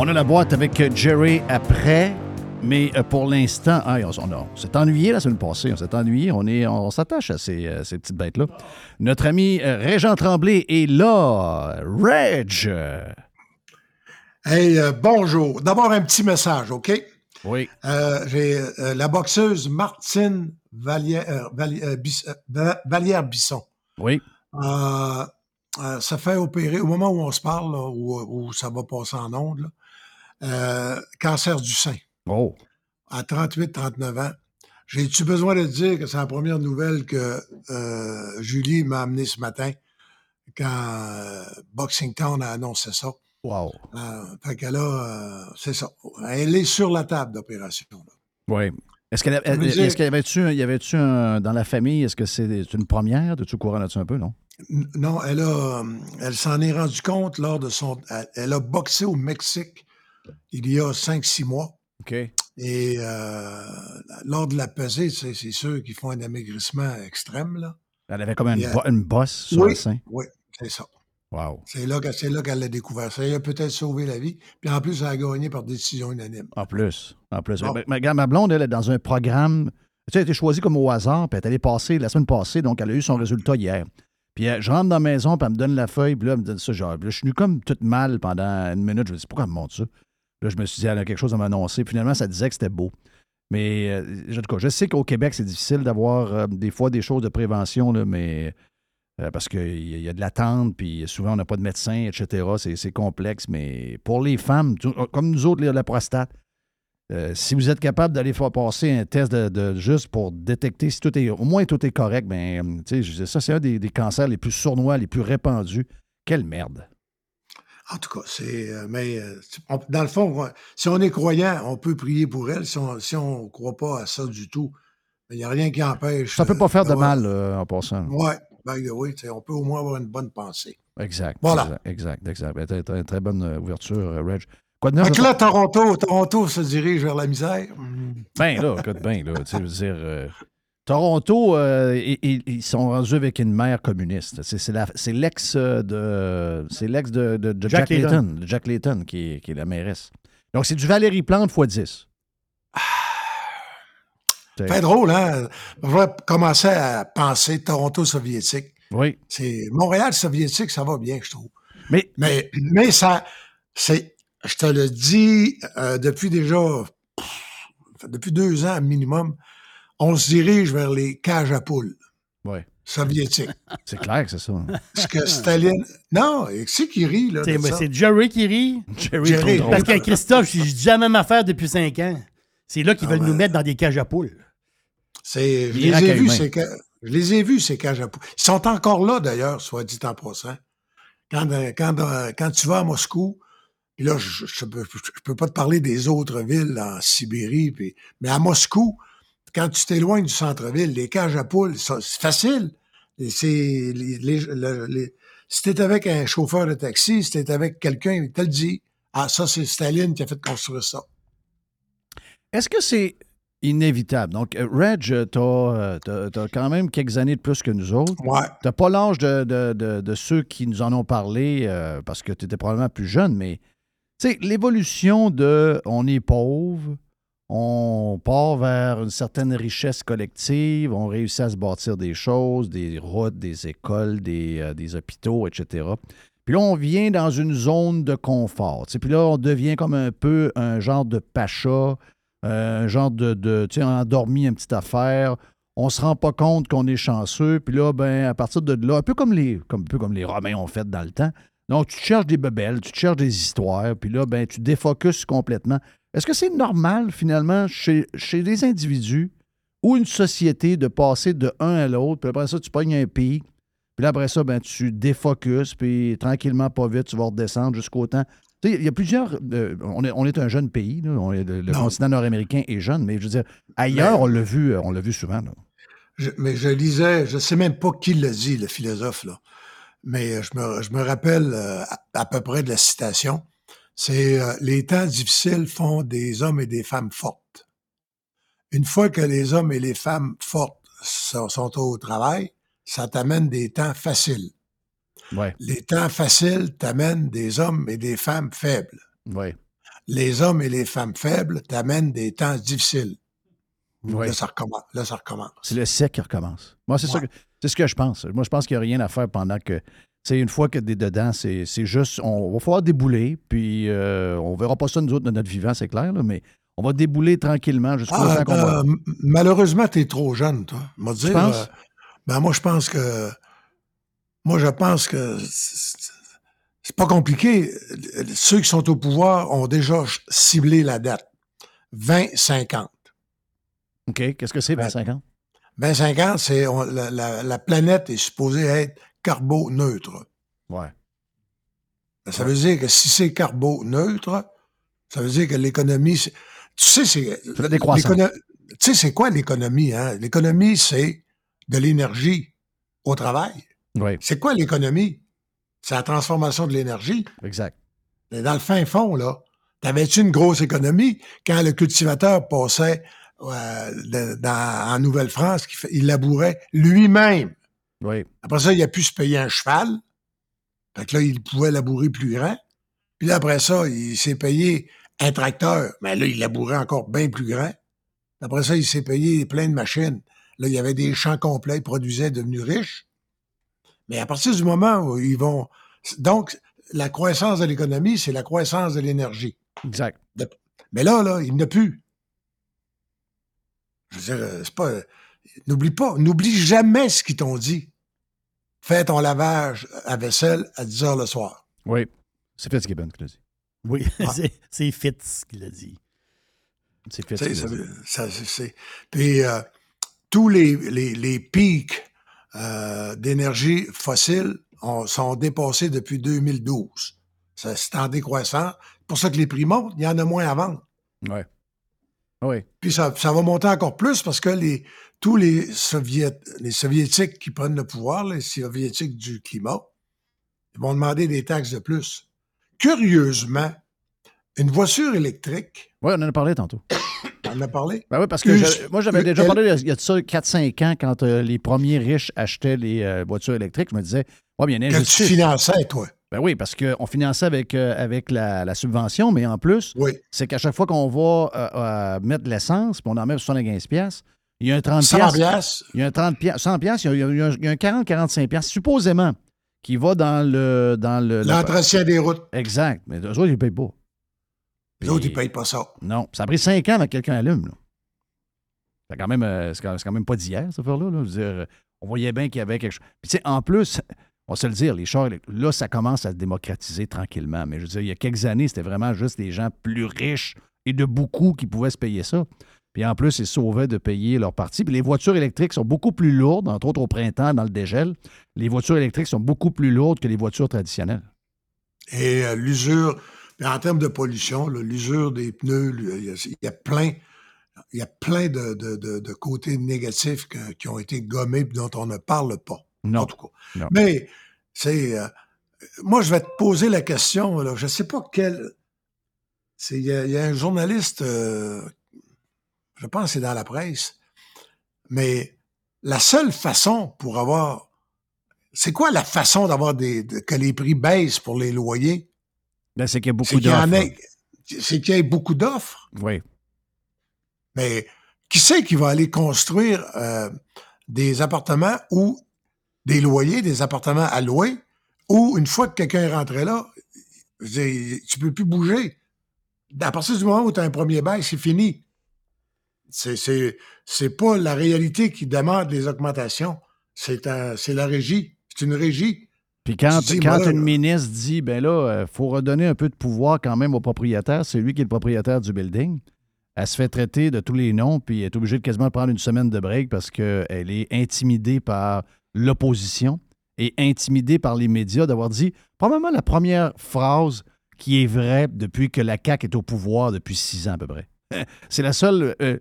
On a la boîte avec Jerry après, mais pour l'instant, hein, on, on, on s'est ennuyé la semaine passée, on s'est ennuyé, on, est, on s'attache à ces, euh, ces petites bêtes-là. Notre ami euh, Réjean Tremblay est là. Reg! Hey, euh, bonjour. D'abord, un petit message, OK? Oui. Euh, j'ai euh, la boxeuse Martine Vallière-Bisson. Euh, Vallière, euh, Vallière oui. Euh, euh, ça fait opérer, au moment où on se parle, là, où, où ça va passer en ondes, là. Euh, cancer du sein. Oh. À trente-huit trente-neuf ans. J'ai-tu besoin de dire que c'est la première nouvelle que euh, Julie m'a amenée ce matin quand euh, Boxing Town a annoncé ça? Wow. Euh, fait que là, euh, c'est ça. Elle est sur la table d'opération. Oui. Est-ce qu'elle a, dire... est-ce qu'il y avait-tu, y avait-tu un, dans la famille, est-ce que c'est une première? De tu courant là-dessus un peu, non? Non, elle a, elle s'en est rendue compte lors de son... Elle a boxé au Mexique il y a cinq six mois. OK. Et euh, lors de la pesée, c'est, c'est sûr qu'ils font un amaigrissement extrême, là. Elle avait comme une, elle... une bosse sur oui, le sein. Oui, c'est ça. Wow. C'est là, c'est là qu'elle l'a découvert. Ça lui a peut-être sauvé la vie. Puis en plus, elle a gagné par décision unanime. En plus. En plus. Oh. Ma, ma, ma blonde, elle est dans un programme... Tu sais, elle a été choisie comme au hasard, puis elle est allée passer la semaine passée, donc elle a eu son résultat hier. Puis je rentre dans la maison, puis elle me donne la feuille, puis là, elle me donne ça, genre, là, je suis venu comme toute mal pendant une minute. Je me dis, pourquoi elle me montre ça? Là, je me suis dit, elle a quelque chose à m'annoncer. Finalement, ça disait que c'était beau. Mais, euh, en tout cas, je sais qu'au Québec, c'est difficile d'avoir euh, des fois des choses de prévention, là, mais euh, parce qu'il y, y a de l'attente, puis souvent, on n'a pas de médecin, et cetera. C'est, c'est complexe, mais pour les femmes, comme nous autres, la prostate, Euh, si vous êtes capable d'aller faire passer un test de, de juste pour détecter si tout est, au moins tout est correct, bien, tu sais, je disais, ça, c'est un des, des cancers les plus sournois, les plus répandus. Quelle merde! En tout cas, c'est. Euh, mais euh, on, dans le fond, on, si on est croyant, on peut prier pour elle. Si on si ne croit pas à ça du tout, il n'y a rien qui empêche. Ça ne peut euh, pas faire de mal euh, en passant. Oui, by the way, on peut au moins avoir une bonne pensée. Exact. Voilà. Exact, exact. exact. Très, très bonne ouverture, Reg. Quoi de neuf, donc là, Toronto, Toronto se dirige vers la misère. Ben là, écoute bien, là, tu sais, je veux dire, euh, Toronto, euh, ils, ils sont rendus avec une mère communiste. C'est, c'est, la, c'est l'ex de, c'est l'ex de, de, de Jack, Jack Layton, Layton Jack Layton qui est, qui est la mairesse. Donc, c'est du Valérie Plante fois dix. Ah, c'est fait drôle, hein? On va commencer à penser Toronto soviétique. Oui. C'est Montréal soviétique, ça va bien, je trouve. Mais, mais, mais ça, c'est... Je te le dis, euh, depuis déjà, pff, depuis deux ans minimum, on se dirige vers les cages à poules ouais. soviétiques. C'est clair que c'est ça. Est-ce que Staline... Non, c'est qui rit, là. C'est, ben, c'est Jerry qui rit. Jerry, Jerry. Parce que Christophe, je dis la même affaire depuis cinq ans. C'est là qu'ils veulent ah ben... nous mettre dans des cages à poules. C'est... Je, les ai vus, ces ca... je les ai vus, ces cages à poules. Ils sont encore là, d'ailleurs, soit dit en passant. Quand, quand, quand tu vas à Moscou... Puis là, je ne peux, peux pas te parler des autres villes en Sibérie, puis, mais à Moscou, quand tu t'éloignes du centre-ville, les cages à poules, ça, c'est facile. Et c'est, les, les, les, les, si tu es avec un chauffeur de taxi, si tu es avec quelqu'un, il te le dit. Ah, ça, c'est Staline qui a fait construire ça. Est-ce que c'est inévitable? Donc, Reg, tu as quand même quelques années de plus que nous autres. Ouais. Tu n'as pas l'âge de, de, de, de ceux qui nous en ont parlé euh, parce que tu étais probablement plus jeune, mais... Tu sais, l'évolution de « on est pauvre », on part vers une certaine richesse collective, on réussit à se bâtir des choses, des routes, des écoles, des, euh, des hôpitaux, et cetera. Puis là, on vient dans une zone de confort. Tu sais, puis là, on devient comme un peu un genre de pacha, euh, un genre de, de « tu sais, on a dormi une petite affaire ». On se rend pas compte qu'on est chanceux. Puis là, ben à partir de là, un peu comme les, comme, un peu comme les Romains ont fait dans le temps, donc, tu cherches des bebelles, tu cherches des histoires, puis là, ben, tu défocuses complètement. Est-ce que c'est normal, finalement, chez, chez les individus ou une société de passer de un à l'autre, puis après ça, tu pognes un pic, puis là, après ça, ben, tu défocuses, puis tranquillement, pas vite, tu vas redescendre jusqu'au temps. Tu sais, il y a plusieurs... Euh, on, est, on est un jeune pays, là, on est, le, le continent nord-américain est jeune, mais je veux dire, ailleurs, on l'a vu, on l'a vu souvent. Là. Je, mais je lisais, je sais même pas qui l'a dit, le philosophe, là. Mais je me, je me rappelle euh, à, à peu près de la citation. C'est euh, « Les temps difficiles font des hommes et des femmes fortes. Une fois que les hommes et les femmes fortes sont, sont au travail, ça t'amène des temps faciles. Ouais. Les temps faciles t'amènent des hommes et des femmes faibles. Ouais. Les hommes et les femmes faibles t'amènent des temps difficiles. Ouais. Là, ça recommence. Là, ça recommence. C'est le siècle qui recommence. Moi, c'est ouais. ça que... C'est ce que je pense. Moi, je pense qu'il n'y a rien à faire pendant que... C'est une fois que t'es dedans, c'est, c'est juste... On va falloir débouler, puis euh, on verra pas ça, nous autres, de notre vivant, c'est clair, là, mais on va débouler tranquillement jusqu'au ah, temps qu'on va... Euh, malheureusement, t'es trop jeune, toi. M'a dit, tu penses? Euh, ben moi, je pense que... Moi, je pense que... C'est, c'est pas compliqué. Ceux qui sont au pouvoir ont déjà ciblé la date. vingt cinquante. OK. Qu'est-ce que c'est, vingt cinquante? vingt cinquante, c'est on, la, la, la planète est supposée être carboneutre. Ouais. Ça veut dire que si c'est carboneutre, ça veut dire que l'économie... Tu sais, c'est... L'économie, tu sais, c'est quoi l'économie, hein? L'économie, c'est de l'énergie au travail. Ouais. C'est quoi l'économie? C'est la transformation de l'énergie. Exact. Mais dans le fin fond, là, t'avais-tu une grosse économie quand le cultivateur passait... Euh, de, dans, en Nouvelle-France, il labourait lui-même. Oui. Après ça, il a pu se payer un cheval. Fait que là, il pouvait labourer plus grand. Puis là, après ça, il s'est payé un tracteur. Mais là, il labourait encore bien plus grand. Après ça, il s'est payé plein de machines. Là, il y avait des champs complets, il produisait, devenu riche. Mais à partir du moment où ils vont... Donc, la croissance de l'économie, c'est la croissance de l'énergie. Exact. De... Mais là, là, il n'a plus... Je veux dire, c'est pas... N'oublie pas, n'oublie jamais ce qu'ils t'ont dit. Fais ton lavage à vaisselle à dix heures le soir. Oui, c'est Fitzgibbon qui l'a dit. Oui, ah. c'est, c'est Fitz qui l'a dit. C'est pertinent. Puis euh, tous les, les, les pics euh, d'énergie fossile ont, sont dépassés depuis deux mille douze. Ça, c'est en décroissant. C'est pour ça que les prix montent, il y en a moins à vendre. Oui. Oui. Puis ça, ça va monter encore plus parce que les, tous les, Soviét, les Soviétiques qui prennent le pouvoir, les Soviétiques du climat, ils vont demander des taxes de plus. Curieusement, une voiture électrique... Oui, on en a parlé tantôt. On en a parlé? Ben oui, parce que U- je, moi, j'avais U- déjà parlé il y a de ça quatre à cinq ans, quand euh, les premiers riches achetaient les euh, voitures électriques. Je me disais, ouais, bien, il y a une injustice. Que tu finançais, toi? Ben oui, parce qu'on finançait avec, euh, avec la, la subvention, mais en plus, oui. c'est qu'à chaque fois qu'on va euh, euh, mettre de l'essence, puis on en met soixante-quinze dollars, il y a un trente dollars. Il y a un trente dollars. cent dollars, il y a, il y a un, il y a un quarante à quarante-cinq dollars, supposément, qui va dans le... Dans le l'entretien la... des routes. Exact. Mais eux autres, ils ne payent pas. Les autres, ils ne payent pas ça. Non. Ça a pris cinq ans avant que quelqu'un allume. Là. C'est, quand même, euh, c'est, quand, c'est quand même pas d'hier, cette affaire-là. Là. Je veux dire, on voyait bien qu'il y avait quelque chose. Puis tu sais, en plus... On va se le dire, les chars, là, ça commence à se démocratiser tranquillement. Mais je veux dire, il y a quelques années, c'était vraiment juste des gens plus riches et de beaucoup qui pouvaient se payer ça. Puis en plus, ils sauvaient de payer leur partie. Puis les voitures électriques sont beaucoup plus lourdes, entre autres au printemps, dans le dégel. Les voitures électriques sont beaucoup plus lourdes que les voitures traditionnelles. Et euh, l'usure, en termes de pollution, là, l'usure des pneus, il y a, il y a plein, il y a plein de, de, de, de côtés négatifs que, qui ont été gommés et dont on ne parle pas. Non. En tout cas. Non. Mais, c'est. Euh, moi, je vais te poser la question, là, je ne sais pas quel. Il y, y a un journaliste, euh, je pense que c'est dans la presse, mais la seule façon pour avoir. C'est quoi la façon d'avoir des. De, que les prix baissent pour les loyers? Là, c'est qu'il y a beaucoup c'est d'offres. Qu'il y en ait, c'est qu'il y ait beaucoup d'offres. Oui. Mais qui c'est qui va aller construire euh, des appartements où. Des loyers, des appartements à louer, où une fois que quelqu'un est rentré là, tu peux plus bouger. À partir du moment où tu as un premier bail, c'est fini. C'est, c'est, c'est pas la réalité qui demande les augmentations. C'est, un, c'est la régie. C'est une régie. Puis quand, dis, quand là, une ministre dit, ben là, il faut redonner un peu de pouvoir quand même au propriétaire, c'est lui qui est le propriétaire du building, elle se fait traiter de tous les noms, puis elle est obligée de quasiment prendre une semaine de break parce qu'elle est intimidée par... l'opposition est intimidée par les médias d'avoir dit probablement la première phrase qui est vraie depuis que la C A Q est au pouvoir depuis six ans à peu près. C'est la seule... Euh,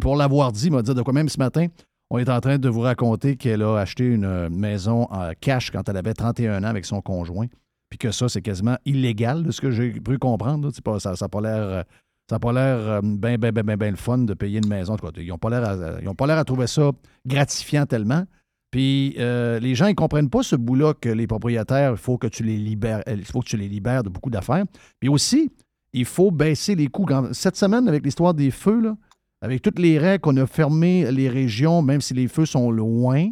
pour l'avoir dit, il m'a dit de quoi même ce matin, on est en train de vous raconter qu'elle a acheté une maison en cash quand elle avait trente et un ans avec son conjoint, puis que ça, c'est quasiment illégal, de ce que j'ai cru comprendre. Là. C'est pas, ça n'a pas l'air... Ça n'a pas l'air bien, bien, bien, bien, bien le fun de payer une maison. Ils n'ont pas l'air à, ils ont pas l'air à trouver ça gratifiant tellement. Puis euh, les gens, ils ne comprennent pas ce bout-là que les propriétaires, il faut que tu les libères, il faut que tu les libères de beaucoup d'affaires. Puis aussi, il faut baisser les coûts. Cette semaine, avec l'histoire des feux, là, avec toutes les règles qu'on a fermé les régions, même si les feux sont loin.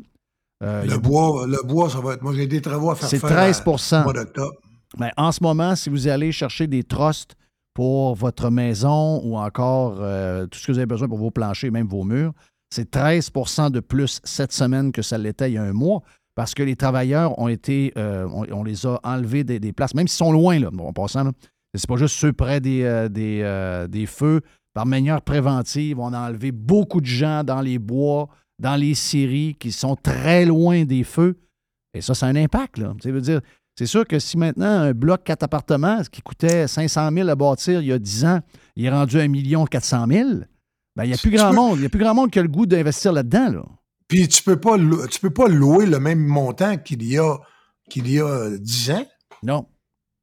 Euh, le, bois, le bois, ça va être... Moi, j'ai des travaux à faire. C'est treize pour cent. Mois d'octobre. Ben, en ce moment, si vous allez chercher des trusts pour votre maison ou encore euh, tout ce que vous avez besoin pour vos planchers, même vos murs, c'est treize pour cent de plus cette semaine que ça l'était il y a un mois parce que les travailleurs ont été, euh, on, on les a enlevés des, des places, même s'ils sont loin, là, en passant. Là. C'est pas juste ceux près des, euh, des, euh, des feux. Par manière préventive, on a enlevé beaucoup de gens dans les bois, dans les scieries qui sont très loin des feux. Et ça, ça a un impact. Là. Ça veut dire, c'est sûr que si maintenant un bloc quatre appartements, ce qui coûtait cinq cent mille à bâtir il y a dix ans, il est rendu à un million quatre cent mille. Ben, il n'y a plus grand monde. Il n'y a plus grand monde qui a le goût d'investir là-dedans. Là. Puis tu ne peux, tu peux pas louer le même montant qu'il y a, qu'il y a dix ans. Non.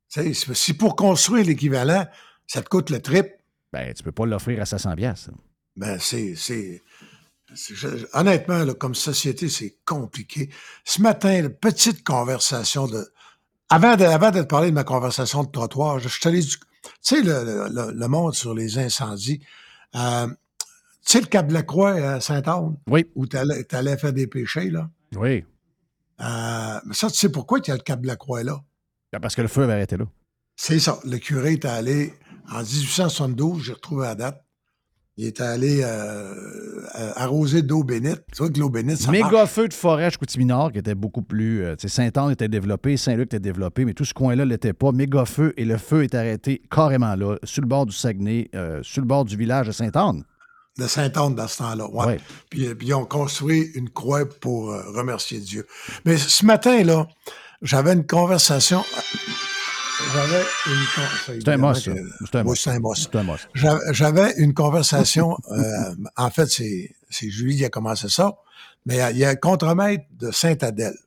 C'est, si pour construire l'équivalent, ça te coûte le triple. Ben, tu ne peux pas l'offrir à cinq cents dollars. Ben, c'est, c'est, c'est, je, honnêtement, là, comme société, c'est compliqué. Ce matin, là, petite conversation de. Avant de, avant de te parler de ma conversation de trottoir, je, je suis allé du. Tu sais, le, le, le monde sur les incendies. Euh, Tu sais, le Cap de la Croix à Sainte-Anne? Oui. Où tu allais faire des péchés, là? Oui. Euh, mais ça, tu sais pourquoi il y a le Cap de la Croix là? Parce que le feu avait arrêté là. C'est ça. Le curé était allé en dix-huit cent soixante-douze, j'ai retrouvé la date. Il était allé euh, arroser d'eau bénite. Tu vois que l'eau bénite, ça marche. Méga feu de forêt à Chicoutimi-Nord qui était beaucoup plus... Euh, Saint-Anne était développé, Saint-Luc était développé, mais tout ce coin-là ne l'était pas. Méga feu, et le feu est arrêté carrément là, sur le bord du Saguenay, euh, sur le bord du village de Sainte-Anne. De Sainte-Anne dans ce temps-là, oui. Ouais. Puis, puis ils ont construit une croix pour euh, remercier Dieu. Mais ce matin-là, j'avais une conversation... J'avais une con... C'est un mos, que... c'est un mos. Oui, c'est un mos. C'est un mos. J'avais une conversation, euh, en fait, c'est, c'est Julie qui a commencé ça, mais il y a un contremaître de Sainte-Adèle.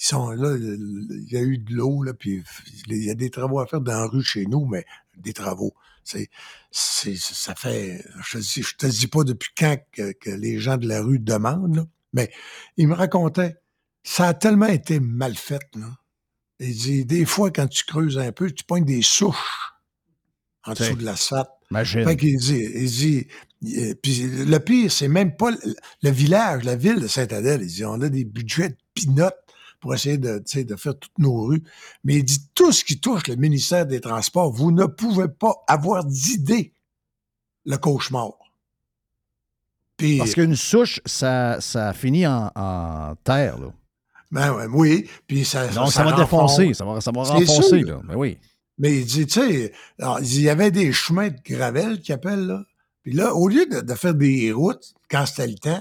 Ils sont là, il y a eu de l'eau, là, puis il y a des travaux à faire dans la rue chez nous, mais des travaux. C'est, c'est, ça fait, je te dis, je te dis pas depuis quand que, que les gens de la rue demandent, là, mais il me racontait, ça a tellement été mal fait, là. Il dit, des fois, quand tu creuses un peu, tu pognes des souches en dessous c'est... de la satte. Imagine. Fait qu'il dit, il dit, il, puis le pire, c'est même pas le, le village, la ville de Sainte-Adèle. Il dit, on a des budgets de pinottes pour essayer de, de faire toutes nos rues. Mais il dit, tout ce qui touche le ministère des Transports, vous ne pouvez pas avoir d'idée le cauchemar. Puis, parce qu'une souche, ça, ça finit en, en terre, là. Ben oui, puis ça... Donc, ça, ça va défoncer, ça va, ça va renfoncer, là. Ben oui. Mais il dit, tu sais, il y avait des chemins de gravel qu'ils appellent, là. Puis là, au lieu de, de faire des routes, quand c'était le temps,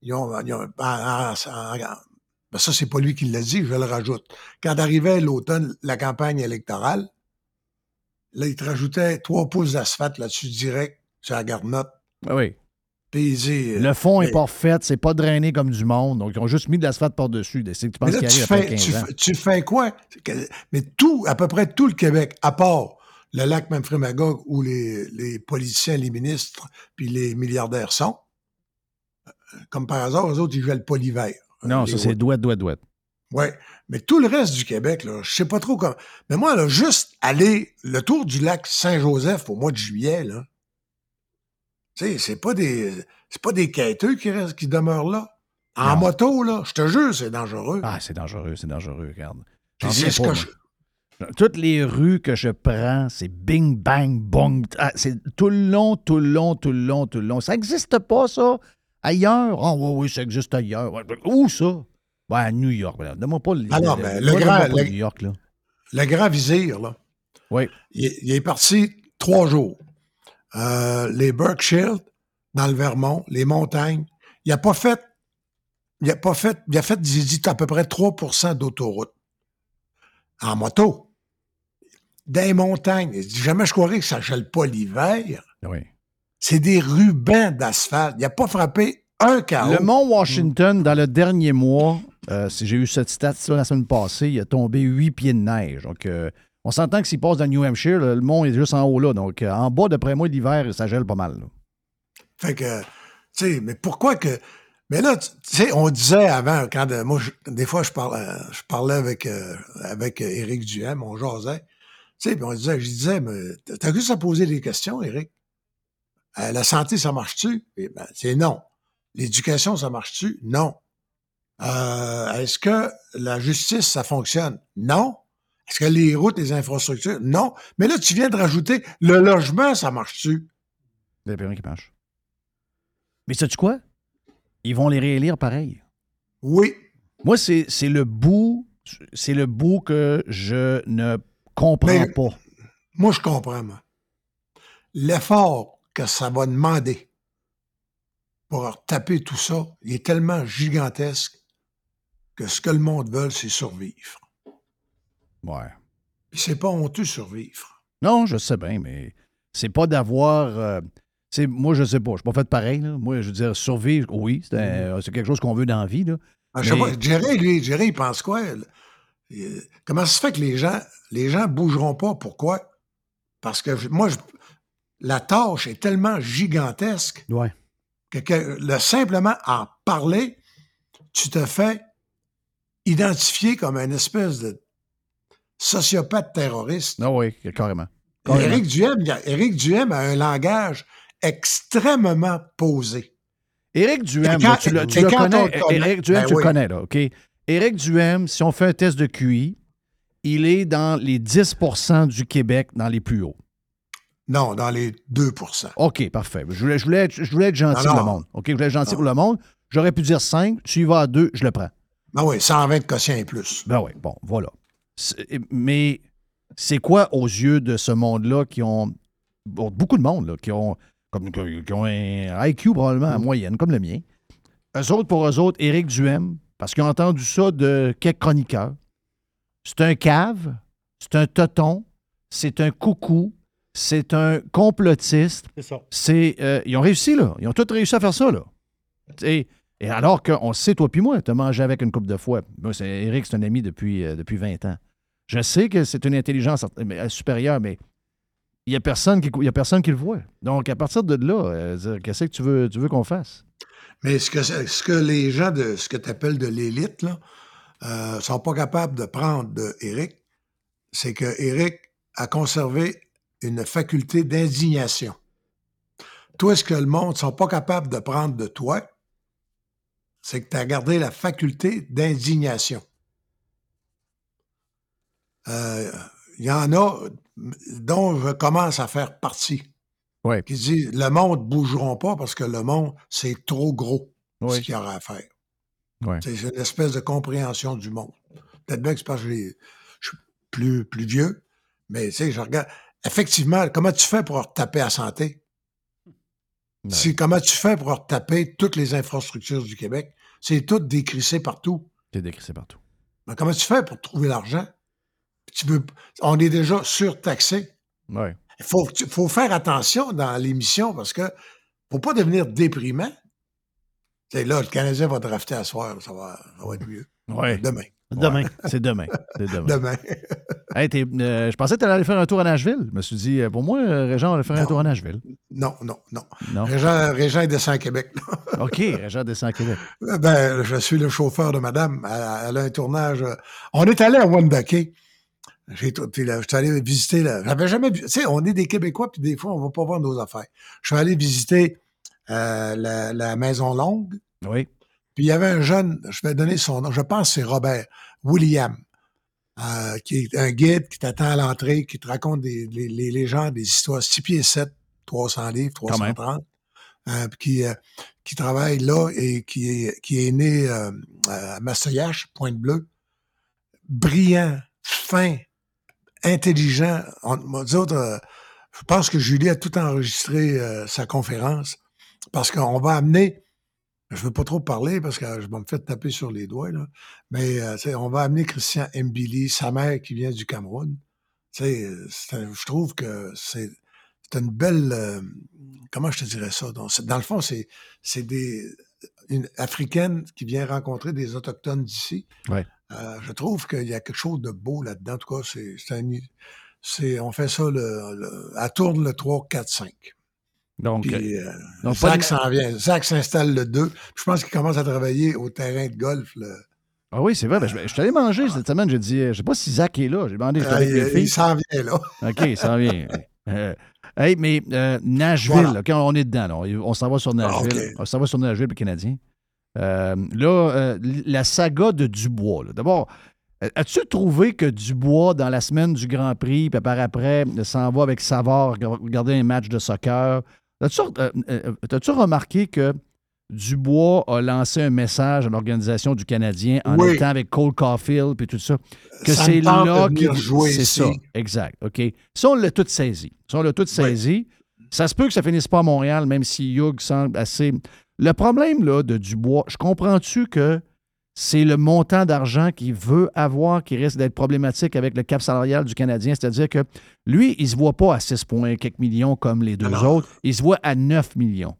ils ont... Ils ont en, en, en, ben ça, c'est pas lui qui l'a dit, je le rajoute. Quand arrivait l'automne, la campagne électorale, là, il te rajoutait trois pouces d'asphalte là-dessus, direct, sur la garnotte. Ben oui. Dit, le fond n'est pas fait, c'est pas drainé comme du monde. Donc, ils ont juste mis de l'asphalte par-dessus. C'est que tu penses là, qu'il arrive après quinze tu, ans. Tu fais quoi? Mais tout, à peu près tout le Québec, à part le lac Memphremagog où les, les politiciens, les ministres puis les milliardaires sont, comme par hasard, eux autres, ils jouent le polivère. Non, ça, routes. C'est douette, douette, douette. Oui, mais tout le reste du Québec, là, je sais pas trop comment... Mais moi, là, juste aller le tour du lac Saint-Joseph au mois de juillet, là, tu sais, c'est pas des c'est pas des quêteux qui restent, qui demeurent là. En non. moto, là, je te jure, c'est dangereux. Ah, c'est dangereux, c'est dangereux, regarde. J'en c'est ce pas, que je... Toutes les rues que je prends, c'est bing, bang, bong. Ah, c'est tout le long, tout le long, tout le long, tout le long. Ça n'existe pas, ça, ailleurs. Ah, oh, oui, oui, ça existe ailleurs. Où, ça? Ben, à New York. Ben, donne-moi pas le... Ah non, ben, le, le grand... Le, New York, là. Le grand vizir, là. Oui. Il, il est parti trois jours. Euh, les Berkshires, dans le Vermont, les montagnes. Il n'a pas fait, il a pas fait, il a fait, j'ai dit, à peu près trois pour cent d'autoroute. En moto. Des montagnes. Il dit, jamais je croirais que ça ne gèle pas l'hiver. Oui. C'est des rubans d'asphalte. Il n'a pas frappé un chaos. Le mont Washington, dans le dernier mois, euh, si j'ai eu cette statistique la semaine passée, il a tombé huit pieds de neige. Donc, euh, on s'entend que s'il passe dans New Hampshire, le mont est juste en haut là. Donc, euh, en bas, d'après moi, l'hiver, ça gèle pas mal. Là. Fait que, tu sais, mais pourquoi que... Mais là, tu sais, on disait avant, quand de, moi, je, des fois, je parlais, je parlais avec, euh, avec Éric Duhaime, on jasait, tu sais, puis on disait, je disais, mais t'as juste à poser des questions, Éric. Euh, la santé, ça marche-tu? Et ben, c'est non. L'éducation, ça marche-tu? Non. Euh, est-ce que la justice, ça fonctionne? Non. Est-ce que les routes, les infrastructures? Non. Mais là, tu viens de rajouter le logement, ça marche-tu? Il n'y a plus rien qui marche. Mais sais-tu quoi? Ils vont les réélire pareil. Oui. Moi, c'est, c'est le bout, c'est le bout que je ne comprends Mais, pas. Moi, je comprends, moi. L'effort que ça va demander pour taper tout ça, il est tellement gigantesque que ce que le monde veut, c'est survivre. Ouais. C'est pas honteux survivre. Non, je sais bien, mais c'est pas d'avoir... Euh, c'est, moi, je sais pas. Je suis pas fait pareil. Là. Moi, je veux dire, survivre, oui, c'est, un, mm-hmm. c'est quelque chose qu'on veut dans la vie. Là. Ah, mais... Je sais pas. Jerry, lui, Jerry, il pense quoi? Il, comment ça se fait que les gens les gens bougeront pas? Pourquoi? Parce que moi, je, la tâche est tellement gigantesque ouais. que, que le, simplement en parler, tu te fais identifier comme une espèce de sociopathe terroriste. Ah oui, carrément. carrément. Éric Duhaime, Éric Duhaime a un langage extrêmement posé. Éric Duhaime, quand, là, tu, le, tu le connais. Éric Duhaime, ben tu oui. le connais, là, OK? Éric Duhaime, si on fait un test de Q I, il est dans les dix pour cent du Québec dans les plus hauts. Non, dans les deux pour cent. OK, parfait. Je voulais, je voulais, être, je voulais être gentil pour le monde. OK, je voulais être gentil non. pour le monde. J'aurais pu dire cinq. Tu y vas à deux, je le prends. Ben oui, cent vingt quotients et plus. Ben oui, bon, voilà. C'est, mais c'est quoi aux yeux de ce monde-là qui ont... Beaucoup de monde, là, qui ont, comme, qui ont un I Q probablement à moyenne, comme le mien. Eux autres, pour eux autres, Éric Duhaime, parce qu'ils ont entendu ça de quelques chroniqueurs. C'est un cave, c'est un toton, c'est un coucou, c'est un complotiste. C'est ça. C'est, euh, ils ont réussi, là. Ils ont tous réussi à faire ça, là. Et, et alors qu'on sait, toi puis moi, t'as mangé avec une couple de fois. Moi, c'est, Éric, c'est un ami depuis, euh, depuis vingt ans. Je sais que c'est une intelligence supérieure, mais il n'y a, a personne qui le voit. Donc, à partir de là, euh, qu'est-ce que tu veux, tu veux qu'on fasse? Mais ce que, ce que les gens de ce que tu appelles de l'élite, là, euh, sont pas capables de prendre d'Éric, c'est que Éric a conservé une faculté d'indignation. Toi, ce que le monde ne sont pas capables de prendre de toi, c'est que tu as gardé la faculté d'indignation. Euh, y en a dont je commence à faire partie. Ouais. Qui disent le monde ne bougeront pas parce que le monde, c'est trop gros ouais. ce qu'il y aura à faire. Ouais. C'est une espèce de compréhension du monde. Peut-être bien que c'est parce que je suis plus, plus vieux, mais tu sais, je regarde. Effectivement, comment tu fais pour retaper à santé? Ouais. Si, comment tu fais pour retaper toutes les infrastructures du Québec? C'est tout décrissé partout. C'est décrissé partout. Mais comment tu fais pour trouver l'argent? Tu veux, on est déjà surtaxé. Oui. Il faut, faut faire attention dans l'émission parce que faut pas devenir déprimant. C'est là, le Canadien va drafter à soir, ça va, ça va être mieux. Ouais. Demain. Demain. Ouais. C'est demain. C'est demain. Demain. Hey, euh, je pensais que tu allais aller faire un tour à Nashville. Je me suis dit, pour moi, Réjean allait faire non. un tour à Nashville. Non, non, non. non. Réjean, Réjean descend à Québec. OK, Réjean descend à Québec. Ben, je suis le chauffeur de madame. Elle, elle a un tournage. On est allé à Wendake. J'ai, puis là, je suis allé visiter. Là, j'avais jamais vu. Tu sais, on est des Québécois, puis des fois, on ne va pas voir nos affaires. Je suis allé visiter euh, la, la Maison Longue. Oui. Puis il y avait un jeune, je vais donner son nom, je pense que c'est Robert, William, euh, qui est un guide qui t'attend à l'entrée, qui te raconte des, les, les légendes, des histoires, six pieds sept, trois cents livres, trois cent trente, euh, qui, euh, qui travaille là et qui est, qui est né euh, à Mastoyache, Pointe-Bleue. Brillant, fin, intelligent. On, nous autres, euh, je pense que Julie a tout enregistré euh, sa conférence parce qu'on va amener... Je ne veux pas trop parler parce que je vais me faire taper sur les doigts, là. Mais euh, on va amener Christian Mbili, sa mère qui vient du Cameroun. C'est, je trouve que c'est, c'est une belle... Euh, comment je te dirais ça? Donc, dans le fond, c'est, c'est des, une Africaine qui vient rencontrer des Autochtones d'ici. Ouais. Euh, je trouve qu'il y a quelque chose de beau là-dedans. En tout cas, c'est, c'est un, c'est, on fait ça, le, le, elle tourne le trois, quatre, cinq. Donc, puis, euh, donc Zach de... s'en vient. Zach s'installe le deux. Je pense qu'il commence à travailler au terrain de golf. Là. Ah oui, c'est vrai. Ben, je, je suis allé manger ah. cette semaine. J'ai dit, je ne sais pas si Zach est là. J'ai demandé. Je euh, avec il, les filles. Il s'en vient, là. OK, il s'en vient. euh, hey, mais euh, Nashville, voilà. okay, on est dedans. Là. On s'en va sur Nashville. Ah, okay. On s'en va sur Nashville, le Canadien. Euh, là, euh, la saga de Dubois. Là. D'abord, as-tu trouvé que Dubois, dans la semaine du Grand Prix, puis par après, s'en va avec Savard regarder un match de soccer? As-tu, as-tu remarqué que Dubois a lancé un message à l'organisation du Canadien en oui. étant avec Cole Caulfield et tout ça? Que ça c'est là qu'il joue. C'est ici. Ça, exact. OK. Ça, on l'a tout saisi. Ça, on l'a tout saisi. Oui. Ça se peut que ça finisse pas à Montréal, même si Hughes semble assez. Le problème là, de Dubois, je comprends-tu que c'est le montant d'argent qu'il veut avoir qui risque d'être problématique avec le cap salarial du Canadien. C'est-à-dire que lui, il ne se voit pas à six virgule un millions comme les deux Alors, autres. Il se voit à neuf millions.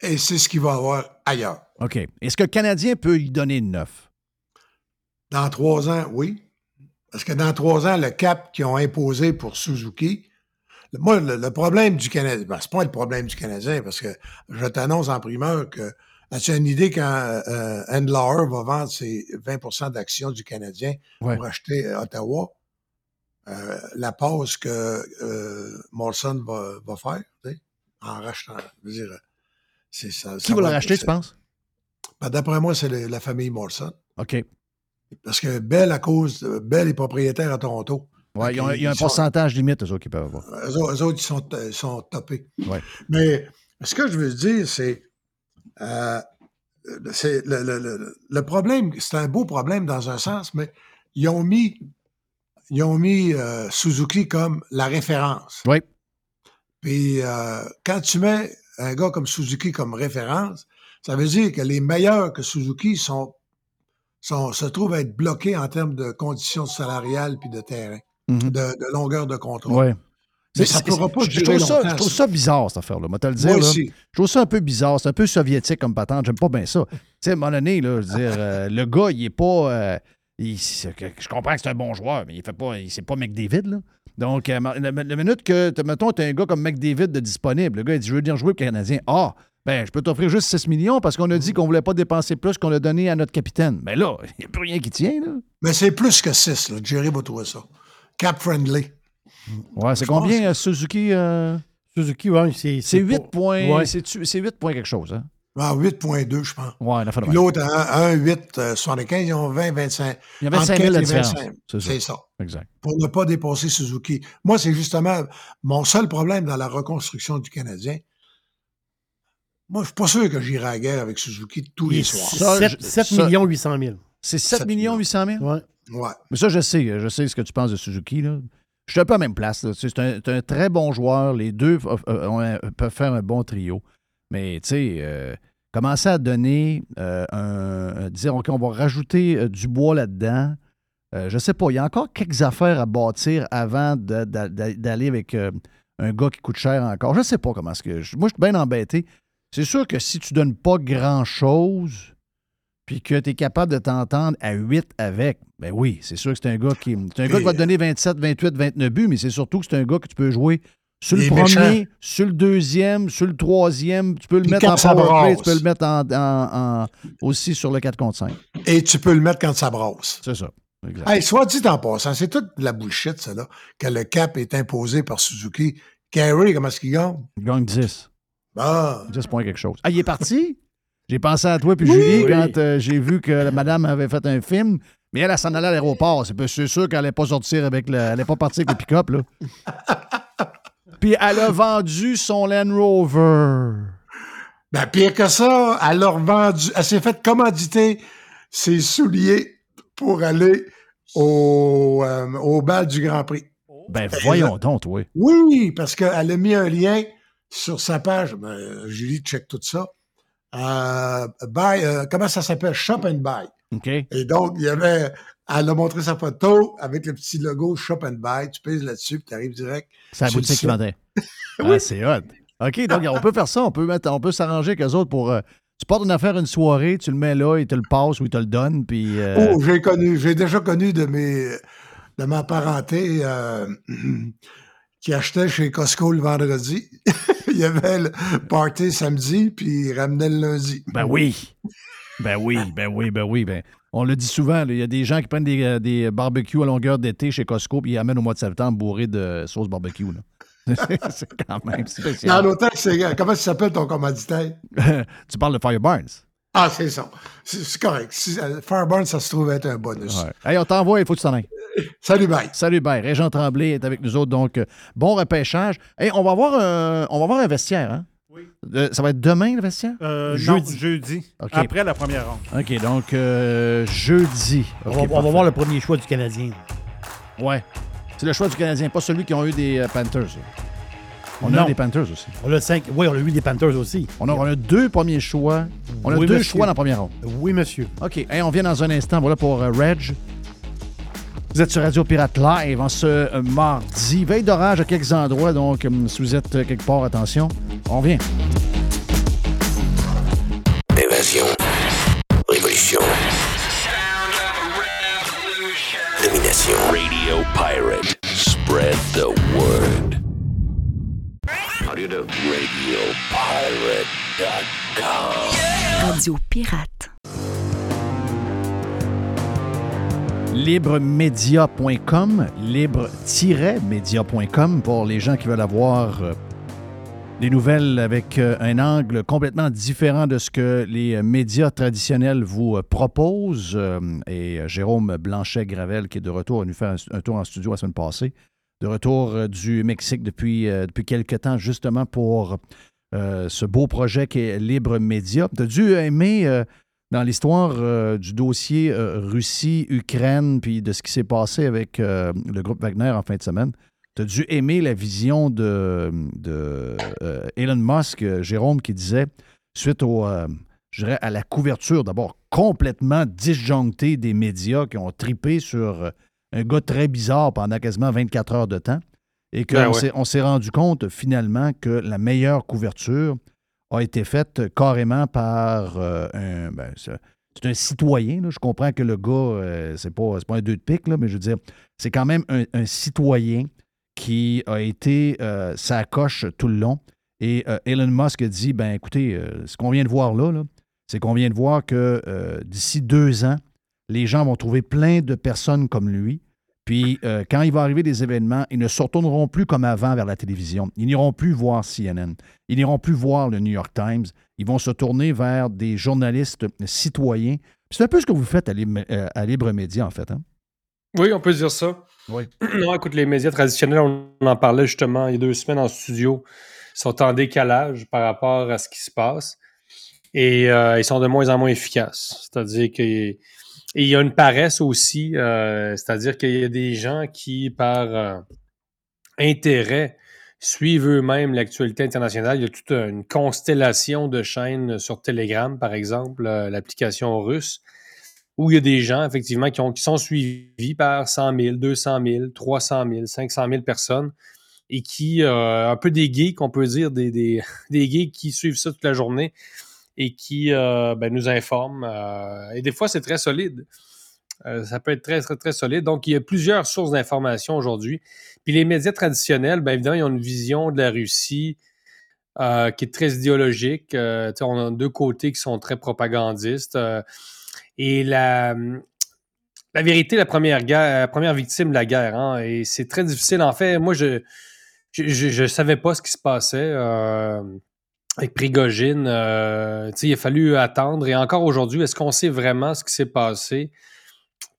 Et c'est ce qu'il va avoir ailleurs. OK. Est-ce que le Canadien peut lui donner neuf? Dans trois ans, oui. Parce que dans trois ans, le cap qu'ils ont imposé pour Suzuki... Moi, le, le problème du Canadien... Ben, ce n'est pas le problème du Canadien parce que je t'annonce en primeur que as-tu une idée quand euh, Andlauer va vendre ses vingt pour cent d'actions du Canadien ouais. pour acheter Ottawa? Euh, la pause que euh, Molson va, va faire, tu sais, en rachetant. Je veux dire, c'est ça, Qui ça va le racheter, tu penses? Ben, d'après moi, c'est le, la famille Molson. OK. Parce que Bell, à cause, Bell est propriétaire à Toronto. Ouais, il y a un sont, pourcentage limite, eux autres, qui peuvent avoir. Eux autres, ils sont, sont topés. Ouais. Mais ce que je veux dire, c'est... Euh, c'est le, le, le, le problème, c'est un beau problème dans un sens, mais ils ont mis, ils ont mis euh, Suzuki comme la référence. Oui. Puis euh, quand tu mets un gars comme Suzuki comme référence, ça veut dire que les meilleurs que Suzuki sont, sont, se trouvent à être bloqués en termes de conditions salariales puis de terrain, mm-hmm. de, de longueur de contrat. Oui. Mais ça pourra pas je, trouve ça, je trouve ça bizarre, cette affaire-là. Moi, te le dire, là, je trouve ça un peu bizarre. C'est un peu soviétique comme patente. J'aime pas bien ça. Tu sais, à un moment donné, là, je veux dire, euh, le gars, il est pas... Euh, il, je comprends que c'est un bon joueur, mais il fait pas, il, c'est pas McDavid, là. Donc, euh, la, la minute que, mettons, tu as un gars comme McDavid de disponible, le gars, il dit « Je veux venir jouer pour le Canadien. » Ah, ben je peux t'offrir juste six millions parce qu'on a dit qu'on voulait pas dépenser plus qu'on a donné à notre capitaine. Mais là, il n'y a plus rien qui tient, là. Mais c'est plus que six, là. Jerry va trouver ça. Cap-friendly. Ouais, c'est je combien, pense... Suzuki? Euh... Suzuki, oui. C'est, c'est, c'est huit pas... points. Ouais. C'est, c'est huit points quelque chose, hein? Ah, huit virgule deux, je pense. Oui, il a fallu. L'autre, à un virgule huit soixante-quinze, ils ont vingt, vingt-cinq. Il y a vingt-cinq mille la différence. C'est ça. C'est ça. Exact. Pour ne pas dépasser Suzuki. Moi, c'est justement mon seul problème dans la reconstruction du Canadien. Moi, je ne suis pas sûr que j'irai à la guerre avec Suzuki tous les soirs. sept millions huit cent mille. C'est sept millions huit cent mille? Oui. Ouais. Mais ça, je sais. Je sais ce que tu penses de Suzuki, là. Je suis un peu à la même place. Là. C'est, un, c'est un très bon joueur. Les deux euh, ont un, peuvent faire un bon trio. Mais, tu sais, euh, commencer à donner euh, un... Dire, OK, on va rajouter euh, du bois là-dedans. Euh, je sais pas. Il y a encore quelques affaires à bâtir avant de, de, de, d'aller avec euh, un gars qui coûte cher encore. Je sais pas comment est-ce que... Je, moi, je suis bien embêté. C'est sûr que si tu donnes pas grand-chose... puis que tu es capable de t'entendre à huit avec, ben oui, c'est sûr que c'est un gars qui, c'est un gars qui va te donner vingt-sept, vingt-huit, vingt-neuf buts, mais c'est surtout que c'est un gars que tu peux jouer sur le premier, méchants. sur le deuxième, sur le troisième, tu peux le puis mettre en powerplay, tu peux le mettre en, en, en, aussi sur le quatre contre cinq. Et tu peux le mettre quand ça brasse. C'est ça. Hey, soit dit en passant, c'est toute la bullshit, ça, là, que le cap est imposé par Suzuki. Carey, comment est-ce qu'il gagne? Il gagne dix. Ah. dix points quelque chose. Ah, il est parti? J'ai pensé à toi puis oui, Julie oui. quand euh, j'ai vu que la madame avait fait un film, mais elle, elle s'en allait à l'aéroport. C'est sûr qu'elle n'allait pas sortir avec le, elle n'allait pas partir avec le pick-up, là. Puis elle a vendu son Land Rover. Ben pire que ça, elle a revendu. Elle s'est fait commanditer ses souliers pour aller au, euh, au bal du Grand Prix. Ben voyons donc, oui. Oui, parce qu'elle a mis un lien sur sa page. Ben, Julie check tout ça. Euh, buy, euh, comment ça s'appelle? Shop and Buy. Okay. Et donc, il y avait, elle a montré sa photo avec le petit logo Shop and Buy. Tu pèses là-dessus, puis tu arrives direct. C'est la boutique qui vendait. Oui. Ah, c'est hot. OK, donc on peut faire ça. On peut, mettre, on peut s'arranger avec eux autres pour... Euh, tu portes une affaire une soirée, tu le mets là, ils te le passent ou ils te le donnent, puis... Euh... Oh, j'ai connu. J'ai déjà connu de, mes, de ma parenté euh, qui achetait chez Costco le vendredi. Il y avait le party samedi, puis il ramenait le lundi. Ben oui. Ben oui, ben oui, ben oui. Ben. On le dit souvent, il y a des gens qui prennent des, des barbecues à longueur d'été chez Costco, puis ils amènent au mois de septembre bourrés de sauce barbecue. Là. C'est quand même spécial. Dans l'automne, c'est... Comment ça s'appelle ton commanditaire? Tu parles de Fireburns. Ah, c'est ça. C'est, c'est correct. Fireburns, ça se trouve être un bonus. Ouais. Hey, on t'envoie, il faut que tu t'en ailles. Salut, bye. Salut, bye. Réjean Tremblay est avec nous autres, donc euh, bon repêchage. Hey, on va avoir un, on va avoir un vestiaire, hein? Oui. Euh, ça va être demain, le vestiaire? Euh, jeudi. Non, jeudi, okay. Après la première ronde. OK, donc euh, jeudi. Okay, on, va, on va voir le premier choix du Canadien. Ouais. C'est le choix du Canadien, pas celui qui ont eu des euh, Panthers. On non. a des Panthers aussi. On a cinq. Oui, on a eu des Panthers aussi. On a, on a deux premiers choix. On a oui, deux monsieur. choix dans la première ronde. Oui, monsieur. OK, hey, on vient dans un instant. Voilà pour euh, Reg. Vous êtes sur Radio Pirate Live en ce mardi. Veille d'orage à quelques endroits, donc si vous êtes quelque part, attention, on vient. Évasion. Révolution. Domination. Radio Pirate. Spread the word. How do you do? radio pirate dot com. Yeah! Radio Pirate. libre media point com, libre tiret media point com pour les gens qui veulent avoir Des nouvelles avec un angle complètement différent de ce que les médias traditionnels vous proposent. Et Jérôme Blanchet-Gravel, qui est de retour, a nous fait un tour en studio la semaine passée, de retour du Mexique depuis, depuis quelques temps, justement pour euh, ce beau projet qui est LibreMedia. Tu as dû aimer, euh, dans l'histoire euh, du dossier euh, Russie-Ukraine, puis de ce qui s'est passé avec euh, le groupe Wagner en fin de semaine, tu as dû aimer la vision de, de euh, Elon Musk, Jérôme, qui disait, suite au, euh, je dirais à la couverture, d'abord complètement disjonctée des médias qui ont tripé sur un gars très bizarre pendant quasiment vingt-quatre heures de temps, et qu'on ben ouais. on s'est rendu compte finalement que la meilleure couverture a été faite carrément par euh, un... Ben, c'est un citoyen, là. Je comprends que le gars, euh, c'est pas, c'est pas un deux de pique, là, mais je veux dire, c'est quand même un, un citoyen qui a été euh, sa coche tout le long. Et euh, Elon Musk a dit, ben écoutez, euh, ce qu'on vient de voir là, là c'est qu'on vient de voir que euh, d'ici deux ans, les gens vont trouver plein de personnes comme lui. Puis euh, quand il va arriver des événements, ils ne se retourneront plus comme avant vers la télévision. Ils n'iront plus voir C N N. Ils n'iront plus voir le New York Times. Ils vont se tourner vers des journalistes citoyens. Puis c'est un peu ce que vous faites à, Lib- à LibreMedia, en fait, hein? Oui, on peut dire ça. Oui. Non, écoute, les médias traditionnels, on en parlait justement il y a deux semaines en studio, sont en décalage par rapport à ce qui se passe et euh, ils sont de moins en moins efficaces. C'est-à-dire qu'il y a une paresse aussi, euh, c'est-à-dire qu'il y a des gens qui, par euh, intérêt, suivent eux-mêmes l'actualité internationale. Il y a toute une constellation de chaînes sur Telegram, par exemple, euh, l'application russe, où il y a des gens, effectivement, qui, ont, qui sont suivis par cent mille, deux cent mille, trois cent mille, cinq cent mille personnes et qui, euh, un peu des geeks, on peut dire, des, des, des geeks qui suivent ça toute la journée et qui euh, ben, nous informent. Euh, et des fois, c'est très solide. Euh, ça peut être très, très, très solide. Donc, il y a plusieurs sources d'informations aujourd'hui. Puis les médias traditionnels, bien évidemment, ils ont une vision de la Russie euh, qui est très idéologique. Euh, tu sais, on a deux côtés qui sont très propagandistes. Euh, Et la, la vérité, la première, guerre, la première victime de la guerre, hein, et c'est très difficile. En fait, moi, je ne savais pas ce qui se passait euh, avec Prigogine. Euh, il a fallu attendre. Et encore aujourd'hui, est-ce qu'on sait vraiment ce qui s'est passé?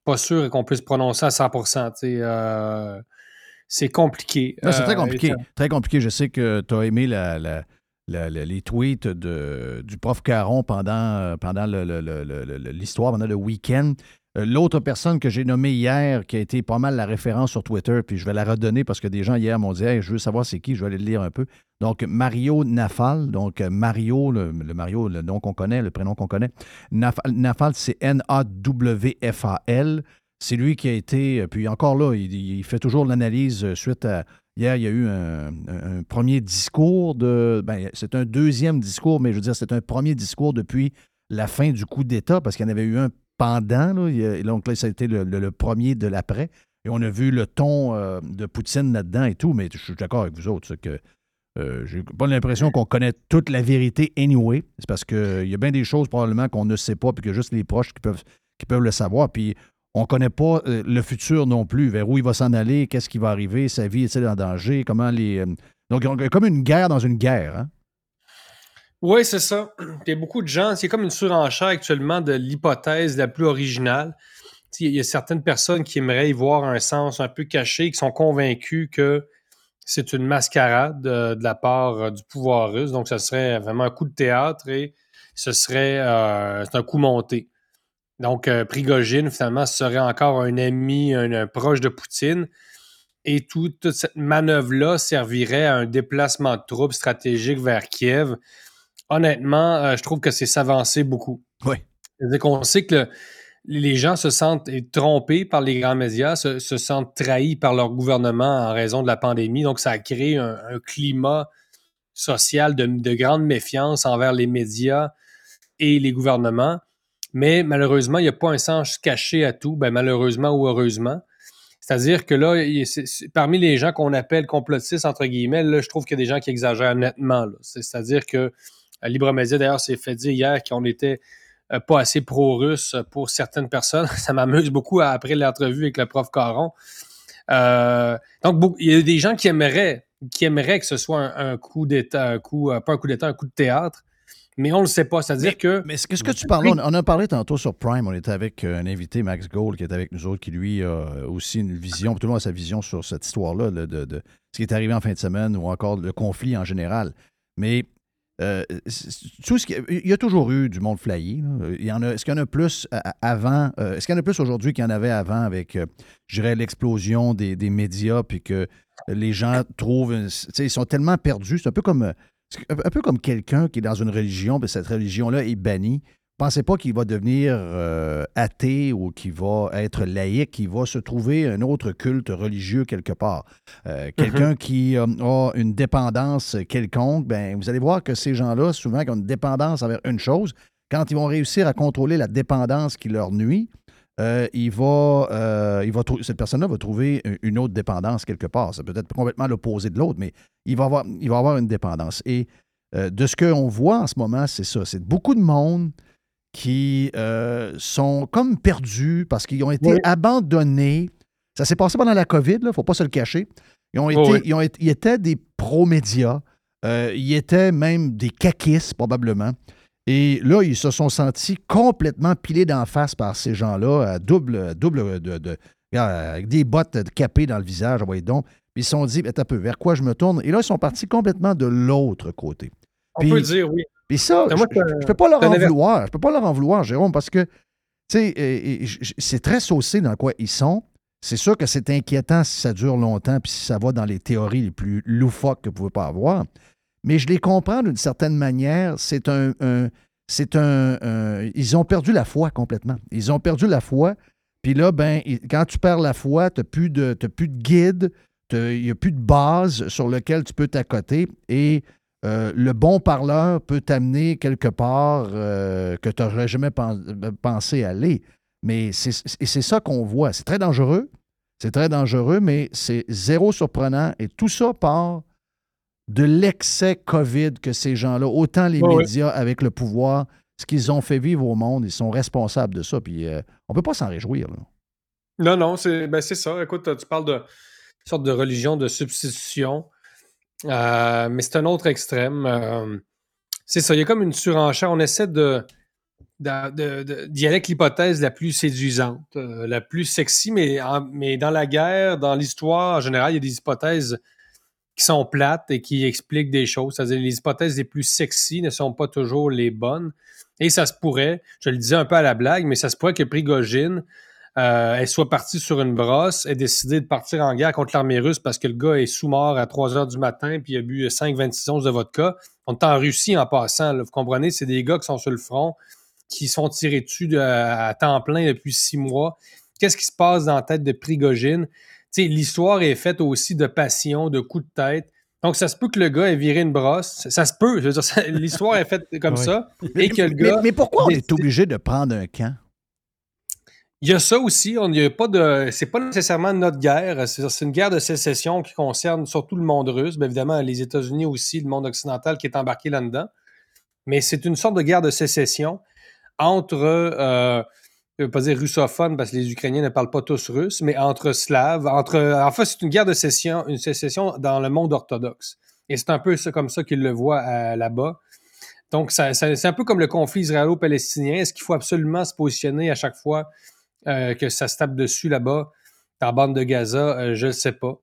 Pas sûr qu'on puisse prononcer à cent pour cent. Euh, c'est compliqué. Non, c'est très compliqué. Euh, très compliqué. Je sais que tu as aimé la... la... Le, le, les tweets de, du prof Caron pendant, pendant le, le, le, le, l'histoire, pendant le week-end. L'autre personne que j'ai nommée hier, qui a été pas mal la référence sur Twitter, puis je vais la redonner parce que des gens hier m'ont dit hey, « je veux savoir c'est qui, je vais aller le lire un peu ». Donc, Mario Nafal, donc Mario, le, le Mario, le nom qu'on connaît, le prénom qu'on connaît. Nafal, Nafal c'est N A W F A L. C'est lui qui a été, puis encore là, il, il fait toujours l'analyse suite à... Hier, il y a eu un, un premier discours de... Ben, c'est un deuxième discours, mais je veux dire, c'est un premier discours depuis la fin du coup d'État, parce qu'il y en avait eu un pendant, là, et donc là, ça a été le, le, le premier de l'après. Et on a vu le ton euh, de Poutine là-dedans et tout, mais je suis d'accord avec vous autres, c'est que euh, j'ai pas l'impression qu'on connaît toute la vérité anyway. C'est parce qu'il y a bien des choses probablement qu'on ne sait pas, puis que juste les proches qui peuvent, qui peuvent le savoir, puis... On ne connaît pas le futur non plus, vers où il va s'en aller, qu'est-ce qui va arriver, sa vie est-elle en danger, comment les... Donc, comme une guerre dans une guerre, hein? Oui, c'est ça. Il y a beaucoup de gens, c'est comme une surenchère actuellement de l'hypothèse la plus originale. Il y a certaines personnes qui aimeraient y voir un sens un peu caché, qui sont convaincus que c'est une mascarade de, de la part du pouvoir russe. Donc, ce serait vraiment un coup de théâtre et ce serait euh, c'est un coup monté. Donc, euh, Prigogine, finalement, serait encore un ami, un, un proche de Poutine. Et tout, toute cette manœuvre-là servirait à un déplacement de troupes stratégiques vers Kiev. Honnêtement, euh, je trouve que c'est s'avancer beaucoup. Oui. C'est-à-dire qu'on sait que le, les gens se sentent trompés par les grands médias, se, se sentent trahis par leur gouvernement en raison de la pandémie. Donc, ça a créé un, un climat social de, de grande méfiance envers les médias et les gouvernements. Mais malheureusement, il n'y a pas un sens caché à tout, ben, malheureusement ou heureusement. C'est-à-dire que là, il, c'est, c'est, parmi les gens qu'on appelle complotistes, entre guillemets, là, je trouve qu'il y a des gens qui exagèrent nettement. Là. C'est, c'est-à-dire que LibreMedia, d'ailleurs, s'est fait dire hier qu'on n'était euh, pas assez pro-russe pour certaines personnes. Ça m'amuse beaucoup à, après l'entrevue avec le prof Caron. Euh, donc, beaucoup, il y a des gens qui aimeraient qui aimerait que ce soit un, un coup d'État, un coup, euh, pas un coup d'État, un coup de théâtre, mais on ne le sait pas. C'est-à-dire mais, que... Mais ce que tu parles, on, on a parlé tantôt sur Prime, on était avec un invité, Max Gold, qui est avec nous autres, qui lui a aussi une vision, tout le monde a sa vision sur cette histoire-là, de, de, de ce qui est arrivé en fin de semaine ou encore le conflit en général. Mais... Euh, tout ce qui, il y a toujours eu du monde flayé. Il y en a, est-ce qu'il y en a plus avant, euh, est-ce qu'il y en a plus aujourd'hui qu'il y en avait avant avec, euh, je dirais, l'explosion des, des médias, puis que les gens trouvent, tu sais, ils sont tellement perdus. C'est un peu comme, un peu comme quelqu'un qui est dans une religion, puis cette religion-là est bannie. Pensez pas qu'il va devenir euh, athée ou qu'il va être laïque, qu'il va se trouver un autre culte religieux quelque part. Euh, quelqu'un mm-hmm. qui euh, a une dépendance quelconque, bien, vous allez voir que ces gens-là, souvent, qui ont une dépendance envers une chose, quand ils vont réussir à contrôler la dépendance qui leur nuit, euh, il va, euh, il va tr- cette personne-là va trouver une autre dépendance quelque part. Ça peut être complètement l'opposé de l'autre, mais il va avoir, il va avoir une dépendance. Et euh, de ce qu'on voit en ce moment, c'est ça. C'est beaucoup de monde... qui euh, sont comme perdus parce qu'ils ont été oui. abandonnés. Ça s'est passé pendant la COVID, il ne faut pas se le cacher. Ils ont été, oh oui. ils ont été, ils étaient des pro-médias, euh, ils étaient même des caquistes probablement. Et là, ils se sont sentis complètement pilés d'en face par ces gens-là, à double, double de, de, de, avec des bottes capées dans le visage, voyez donc. Ils se sont dit, attends un peu, vers quoi je me tourne? Et là, ils sont partis complètement de l'autre côté. On Puis, peut dire oui. Puis ça, moi, je ne peux pas leur en vouloir. Je peux pas leur en vouloir, Jérôme, parce que, tu sais, c'est très saucé dans quoi ils sont. C'est sûr que c'est inquiétant si ça dure longtemps puis si ça va dans les théories les plus loufoques que vous ne pouvez pas avoir. Mais je les comprends d'une certaine manière. C'est un... un c'est un, un... Ils ont perdu la foi complètement. Ils ont perdu la foi. Puis là, ben, quand tu perds la foi, tu n'as plus de, t'as plus de guide, il n'y a plus de base sur laquelle tu peux t'accoter et... Euh, le bon parleur peut t'amener quelque part euh, que tu n'aurais jamais pen- pensé aller. Mais c'est, c'est, c'est ça qu'on voit. C'est très dangereux. C'est très dangereux, mais c'est zéro surprenant. Et tout ça part de l'excès COVID que ces gens-là, autant les oh médias oui. avec le pouvoir, ce qu'ils ont fait vivre au monde, ils sont responsables de ça. Puis euh, on ne peut pas s'en réjouir. Là. Non, non, c'est, ben c'est ça. Écoute, tu parles de une sorte de religion de substitution. Euh, mais c'est un autre extrême. Euh, c'est ça, il y a comme une surenchère. On essaie de, de, de, de, d'y aller avec l'hypothèse la plus séduisante, euh, la plus sexy, mais, en, mais dans la guerre, dans l'histoire en général, il y a des hypothèses qui sont plates et qui expliquent des choses. C'est-à-dire les hypothèses les plus sexy ne sont pas toujours les bonnes. Et ça se pourrait, je le disais un peu à la blague, mais ça se pourrait que Prigogine Euh, elle soit partie sur une brosse, elle a décidé de partir en guerre contre l'armée russe parce que le gars est sous-mort à trois heures du matin puis il a bu cinq vingt-six onces de vodka. On est en Russie en passant, là, vous comprenez, c'est des gars qui sont sur le front, qui sont tirés dessus de, à temps plein depuis six mois. Qu'est-ce qui se passe dans la tête de Prigogine? T'sais, l'histoire est faite aussi de passion, de coups de tête. Donc, ça se peut que le gars ait viré une brosse. Ça se peut. Je veux dire, ça, l'histoire est faite comme oui. ça. Et que le gars, mais, mais pourquoi on est obligé de prendre un camp? Il y a ça aussi, on n'y a pas de. C'est pas nécessairement notre guerre. C'est, c'est une guerre de sécession qui concerne surtout le monde russe, bien évidemment les États-Unis aussi, le monde occidental qui est embarqué là-dedans. Mais c'est une sorte de guerre de sécession entre, euh, je ne veux pas dire russophone parce que les Ukrainiens ne parlent pas tous russe, mais entre slaves, entre. En fait, c'est une guerre de sécession, une sécession dans le monde orthodoxe. Et c'est un peu ça, comme ça qu'ils le voient à, là-bas. Donc, ça, ça, c'est un peu comme le conflit israélo-palestinien. Est-ce qu'il faut absolument se positionner à chaque fois? Euh, que ça se tape dessus là-bas, dans la bande de Gaza, euh, je ne le sais pas.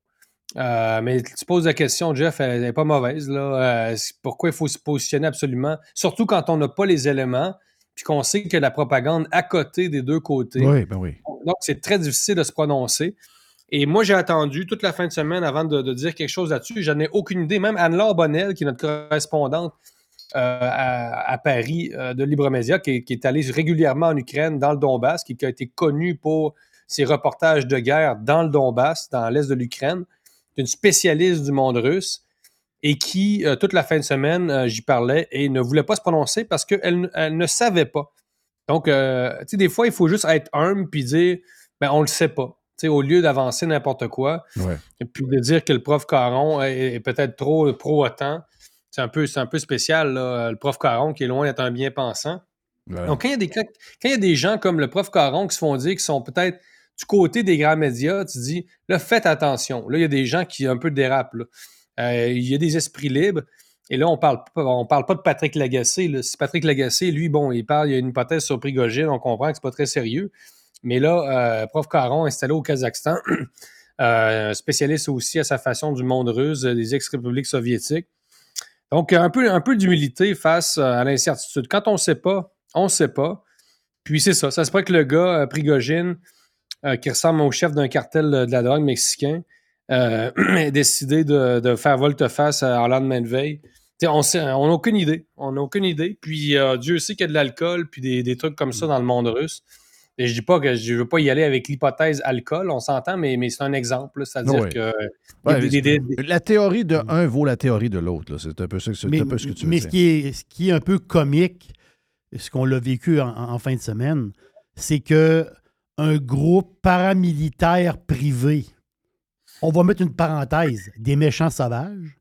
Euh, mais tu poses la question, Jeff, elle n'est pas mauvaise. Là. Euh, pourquoi il faut se positionner absolument? Surtout quand on n'a pas les éléments, puis qu'on sait que la propagande à côté des deux côtés. Oui, ben oui. Donc, c'est très difficile de se prononcer. Et moi, j'ai attendu toute la fin de semaine avant de, de dire quelque chose là-dessus. J'en ai aucune idée. Même Anne-Laure Bonnel, qui est notre correspondante Euh, à, à Paris euh, de LibreMedia, qui, qui est allé régulièrement en Ukraine, dans le Donbass, qui, qui a été connu pour ses reportages de guerre dans le Donbass, dans l'est de l'Ukraine, une spécialiste du monde russe, et qui, euh, toute la fin de semaine, euh, j'y parlais, et ne voulait pas se prononcer parce qu'elle elle ne savait pas. Donc, euh, tu sais, des fois, il faut juste être humble puis dire, ben, on le sait pas. T'sais, au lieu d'avancer n'importe quoi, ouais. et puis de dire que le prof Caron est, est peut-être trop pro-OTAN. C'est un peu, c'est un peu spécial, là, le prof Caron, qui est loin d'être un bien-pensant. Ouais. Donc, quand il, y a des, quand il y a des gens comme le prof Caron qui se font dire qu'ils sont peut-être du côté des grands médias, tu dis, là, faites attention. Là, il y a des gens qui un peu dérapent. Là. Euh, il y a des esprits libres. Et là, on ne parle, on parle pas de Patrick Lagacé. Là. Si Patrick Lagacé, lui, bon, il parle, il y a une hypothèse sur Prigogine, on comprend que ce n'est pas très sérieux. Mais là, euh, Prof Caron, installé au Kazakhstan, euh, spécialiste aussi à sa façon du monde russe, des ex-républiques soviétiques. Donc, un peu, un peu d'humilité face à l'incertitude. Quand on ne sait pas, on ne sait pas. Puis c'est ça. Ça se pourrait que le gars, euh, Prigogine, euh, qui ressemble au chef d'un cartel de la drogue mexicain, euh, ait décidé de, de faire volte-face en lendemain de veille. T'sais, on n'a aucune idée. On n'a aucune idée. Puis euh, Dieu sait qu'il y a de l'alcool puis des, des trucs comme ça dans le monde russe. Et je dis pas que je veux pas y aller avec l'hypothèse alcool, on s'entend, mais, mais c'est un exemple. Là, c'est-à-dire oui. que... Ouais, des, des, des... La théorie de un vaut la théorie de l'autre. Là. C'est un peu, ça, c'est mais, un peu ce que tu veux mais dire. Mais ce, ce qui est un peu comique, ce qu'on l'a vécu en, en fin de semaine, c'est que un groupe paramilitaire privé, on va mettre une parenthèse, des méchants sauvages,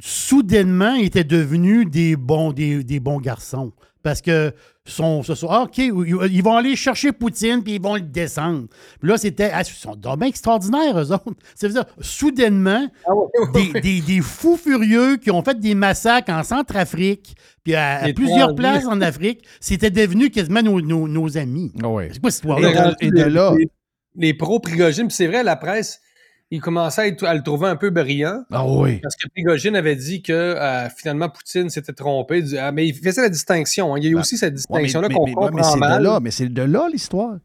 soudainement étaient devenus des bons, des, des bons garçons. Parce que sont, ce sont, ah, OK, ils vont aller chercher Poutine puis ils vont le descendre. Puis là, c'était. Ah, ils sont bien extraordinaires, eux autres. C'est-à-dire, soudainement, ah oui, oui. Des, des, des fous furieux qui ont fait des massacres en Centrafrique puis à, à plusieurs places en Afrique, c'était devenu quasiment nos, nos, nos amis. Ah oui. C'est quoi cette histoire-là? Et, et de là. Les, les pros Prigogine, puis c'est vrai, la presse. Il commençait à, être, à le trouver un peu brillant. Ah oui. Parce que Prigogine avait dit que euh, finalement Poutine s'était trompé. Du, ah, mais il faisait la distinction. Hein. Il y a eu ben, aussi cette distinction-là ouais, mais, qu'on mais, comprend mais c'est mal. De là, mais c'est de là l'histoire.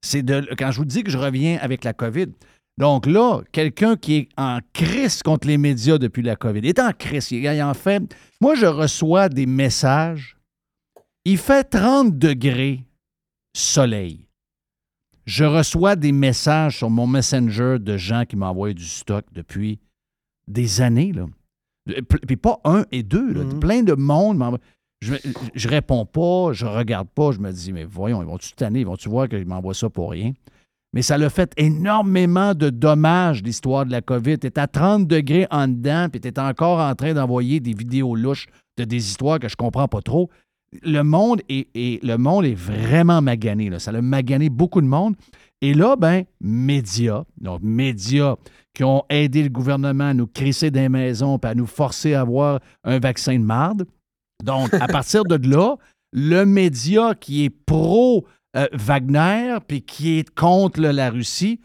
C'est de, quand je vous dis que je reviens avec la COVID. Donc là, quelqu'un qui est en crise contre les médias depuis la COVID, il est en crise. Il est en fait. Moi, je reçois des messages. Il fait trente degrés soleil. Je reçois des messages sur mon Messenger de gens qui m'envoient du stock depuis des années. Là. Puis pas un et deux. Là. Mm-hmm. Plein de monde m'envoie. Je, je réponds pas, je regarde pas. Je me dis, mais voyons, ils vont-tu tanner? Ils vont-tu voir qu'ils m'envoient ça pour rien? Mais ça l'a fait énormément de dommages, l'histoire de la COVID. T'es à trente degrés en dedans, puis t'es encore en train d'envoyer des vidéos louches de des histoires que je comprends pas trop. Le monde est, est, le monde est vraiment magané. Là. Ça a magané beaucoup de monde. Et là, ben, médias, donc médias qui ont aidé le gouvernement à nous crisser des maisons et à nous forcer à avoir un vaccin de marde. Donc, à partir de là, le média qui est pro-Wagner euh, puis qui est contre là, la Russie,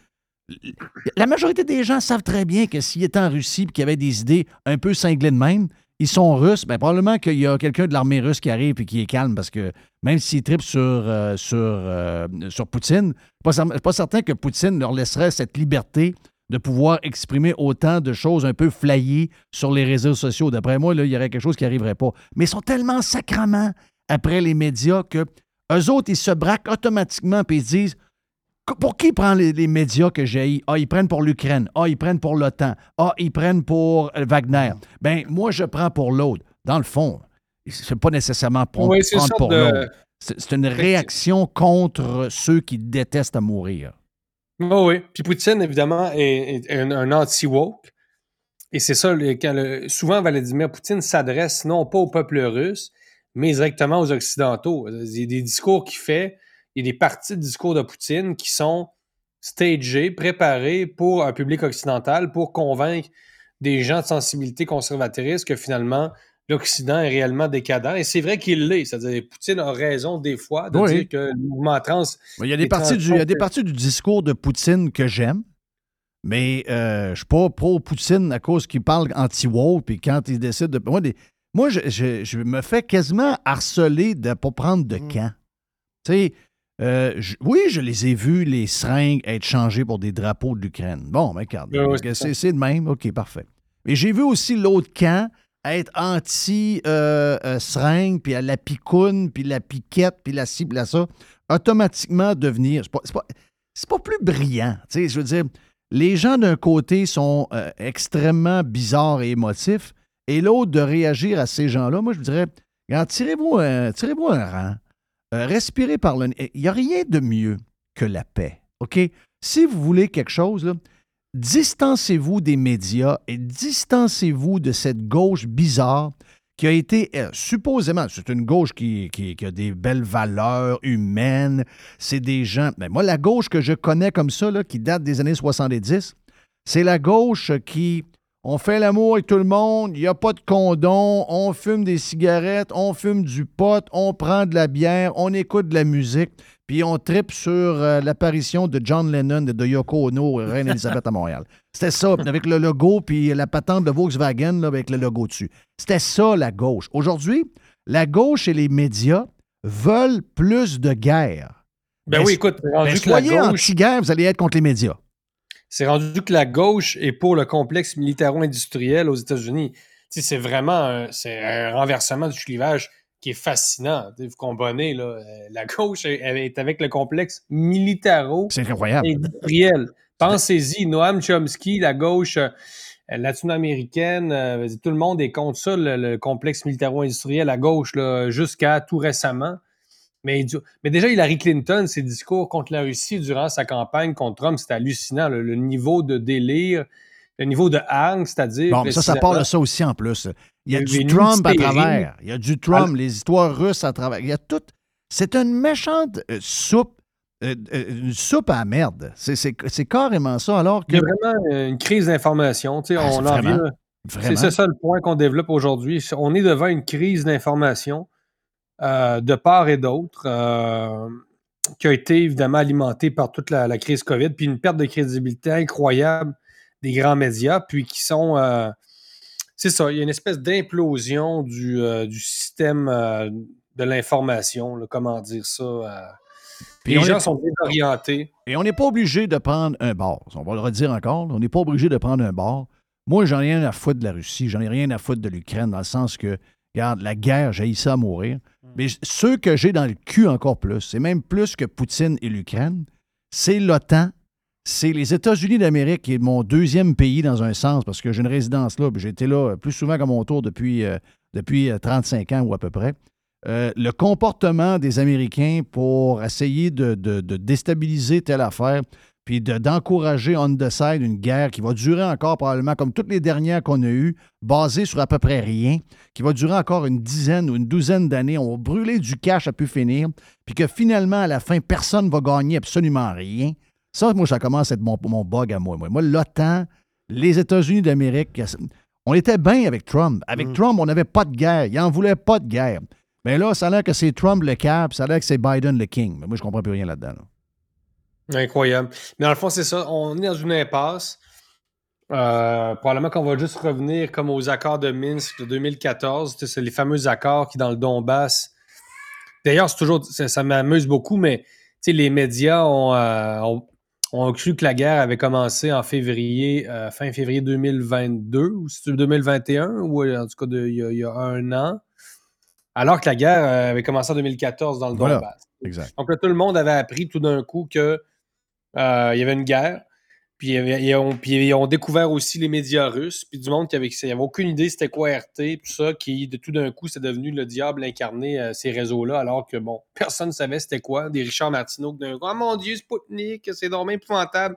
la majorité des gens savent très bien que s'il était en Russie et qu'il y avait des idées un peu cinglées de même, ils sont russes, bien probablement qu'il y a quelqu'un de l'armée russe qui arrive et qui est calme parce que même s'ils trippent sur, euh, sur, euh, sur Poutine, je ne suis pas certain que Poutine leur laisserait cette liberté de pouvoir exprimer autant de choses un peu flayées sur les réseaux sociaux. D'après moi, là, il y aurait quelque chose qui n'arriverait pas. Mais ils sont tellement sacrament après les médias que eux autres, ils se braquent automatiquement et ils disent pour qui prend les, les médias que j'ai? Ah, ils prennent pour l'Ukraine. Ah, ils prennent pour l'OTAN. Ah, ils prennent pour Wagner. Bien, moi, je prends pour l'autre. Dans le fond, c'est pas nécessairement prendre, oui, c'est prendre pour de... l'autre. C'est, c'est une réaction contre ceux qui détestent à mourir. Oh oui, puis Poutine, évidemment, est, est un, un anti-woke. Et c'est ça, quand le, souvent, Vladimir Poutine s'adresse non pas au peuple russe, mais directement aux Occidentaux. Il y a des discours qu'il fait... Il y a des parties de discours de Poutine qui sont stagées, préparées pour un public occidental, pour convaincre des gens de sensibilité conservatrice que finalement, l'Occident est réellement décadent. Et c'est vrai qu'il l'est. C'est-à-dire que Poutine a raison des fois de oui. dire que le mouvement trans... Il y a des parties du, il y a des parties du discours de Poutine que j'aime, mais euh, je ne suis pas pro-Poutine à cause qu'il parle anti-woke puis quand il décide de... Moi, des... Moi je, je, je me fais quasiment harceler de ne pas prendre de camp. Mm. Tu sais... Euh, je, oui, je les ai vus, les seringues, être changées pour des drapeaux de l'Ukraine. Bon, ben, regarde, oui, c'est, c'est de même. OK, parfait. Mais j'ai vu aussi l'autre camp être anti-seringue, euh, euh, puis à la picoune, puis la piquette, puis la ci, puis la ça, automatiquement devenir... C'est pas, c'est pas, c'est pas plus brillant. Tu sais, je veux dire, les gens d'un côté sont euh, extrêmement bizarres et émotifs, et l'autre, de réagir à ces gens-là, moi, je vous dirais, regarde, tirez-vous un, tirez-vous un rang. Euh, respirer par le nez. Il n'y a rien de mieux que la paix, OK? Si vous voulez quelque chose, là, distancez-vous des médias et distancez-vous de cette gauche bizarre qui a été, euh, supposément, c'est une gauche qui, qui, qui a des belles valeurs humaines, c'est des gens... Mais moi, la gauche que je connais comme ça, là, qui date des années soixante-dix, c'est la gauche qui... On fait l'amour avec tout le monde, il n'y a pas de condom, on fume des cigarettes, on fume du pot, on prend de la bière, on écoute de la musique, puis on tripe sur euh, l'apparition de John Lennon et de Yoko Ono, Reine Elisabeth à Montréal. C'était ça, avec le logo, puis la patente de Volkswagen là, avec le logo dessus. C'était ça, la gauche. Aujourd'hui, la gauche et les médias veulent plus de guerre. Ben Est-ce, oui, écoute, rendu ben, que soyez la gauche... anti-guerre, vous allez être contre les médias. C'est rendu que la gauche est pour le complexe militaro-industriel aux États-Unis. T'sais, c'est vraiment un, c'est un renversement du clivage qui est fascinant. T'sais, vous comprenez, là, la gauche est, est avec le complexe militaro-industriel. Pensez-y, Noam Chomsky, la gauche euh, latino-américaine, euh, tout le monde est contre ça, le, le complexe militaro-industriel à gauche, là, jusqu'à tout récemment. Mais, mais déjà, Hillary Clinton, ses discours contre la Russie durant sa campagne contre Trump, c'est hallucinant. Le, le niveau de délire, le niveau de hargne, c'est-à-dire... Bon, ça, ça parle de ça aussi en plus. Il y a du une Trump hystérie. À travers. Il y a du Trump, Alors, les histoires russes à travers. Il y a tout... C'est une méchante euh, soupe, euh, une soupe à la merde. C'est, c'est, c'est carrément ça, alors que... Il y a vraiment une crise d'information. Tu sais, ah, on c'est, en vraiment, vient, vraiment. C'est ça le point qu'on développe aujourd'hui. On est devant une crise d'information. Euh, de part et d'autre, euh, qui a été évidemment alimentée par toute la, la crise COVID, puis une perte de crédibilité incroyable des grands médias, puis qui sont... Euh, c'est ça, il y a une espèce d'implosion du, euh, du système euh, de l'information, là, comment dire ça. Euh, puis les gens est... sont désorientés. Et on n'est pas obligé de prendre un bord, on va le redire encore, on n'est pas obligé de prendre un bord. Moi, j'en ai rien à foutre de la Russie, j'en ai rien à foutre de l'Ukraine, dans le sens que, regarde, la guerre, j'haïs ça à mourir. Mais ceux que j'ai dans le cul encore plus, c'est même plus que Poutine et l'Ukraine, c'est l'OTAN, c'est les États-Unis d'Amérique, qui est mon deuxième pays dans un sens, parce que j'ai une résidence là, puis j'ai été là plus souvent qu'à mon tour depuis, euh, depuis trente-cinq ans ou à peu près. Euh, le comportement des Américains pour essayer de, de, de déstabiliser telle affaire, puis de, d'encourager on the side une guerre qui va durer encore probablement, comme toutes les dernières qu'on a eues, basée sur à peu près rien, qui va durer encore une dizaine ou une douzaine d'années. On va brûler du cash à pu finir, puis que finalement, à la fin, personne ne va gagner absolument rien. Ça, moi, ça commence à être mon, mon bug à moi. Moi, l'OTAN, les États-Unis d'Amérique, on était bien avec Trump. Avec mmh. Trump, on n'avait pas de guerre. Il n'en voulait pas de guerre. Mais là, ça a l'air que c'est Trump le cap, ça a l'air que c'est Biden le king. Mais moi, je ne comprends plus rien là-dedans. Là. Incroyable. Mais dans le fond, c'est ça. On est dans une impasse. Euh, probablement qu'on va juste revenir comme aux accords de Minsk de deux mille quatorze. C'est les fameux accords qui, dans le Donbass... D'ailleurs, c'est toujours, ça, ça m'amuse beaucoup, mais les médias ont, euh, ont, ont cru que la guerre avait commencé en février, euh, fin février deux mille vingt-deux, ou deux mille vingt et un, ou en tout cas il y, y a un an. Alors que la guerre avait commencé en deux mille quatorze dans le voilà. Donbass. Exact. Donc là, tout le monde avait appris tout d'un coup qu'il euh, y avait une guerre, puis ils ont, puis, ont découvert aussi les médias russes, puis du monde qui n'avait aucune idée c'était quoi R T, tout ça, qui de, tout d'un coup c'est devenu le diable incarné euh, ces réseaux-là, alors que bon, personne ne savait c'était quoi, des Richard Martineau, d'un coup, « Ah mon Dieu, Spoutnik, c'est dommage épouvantable! »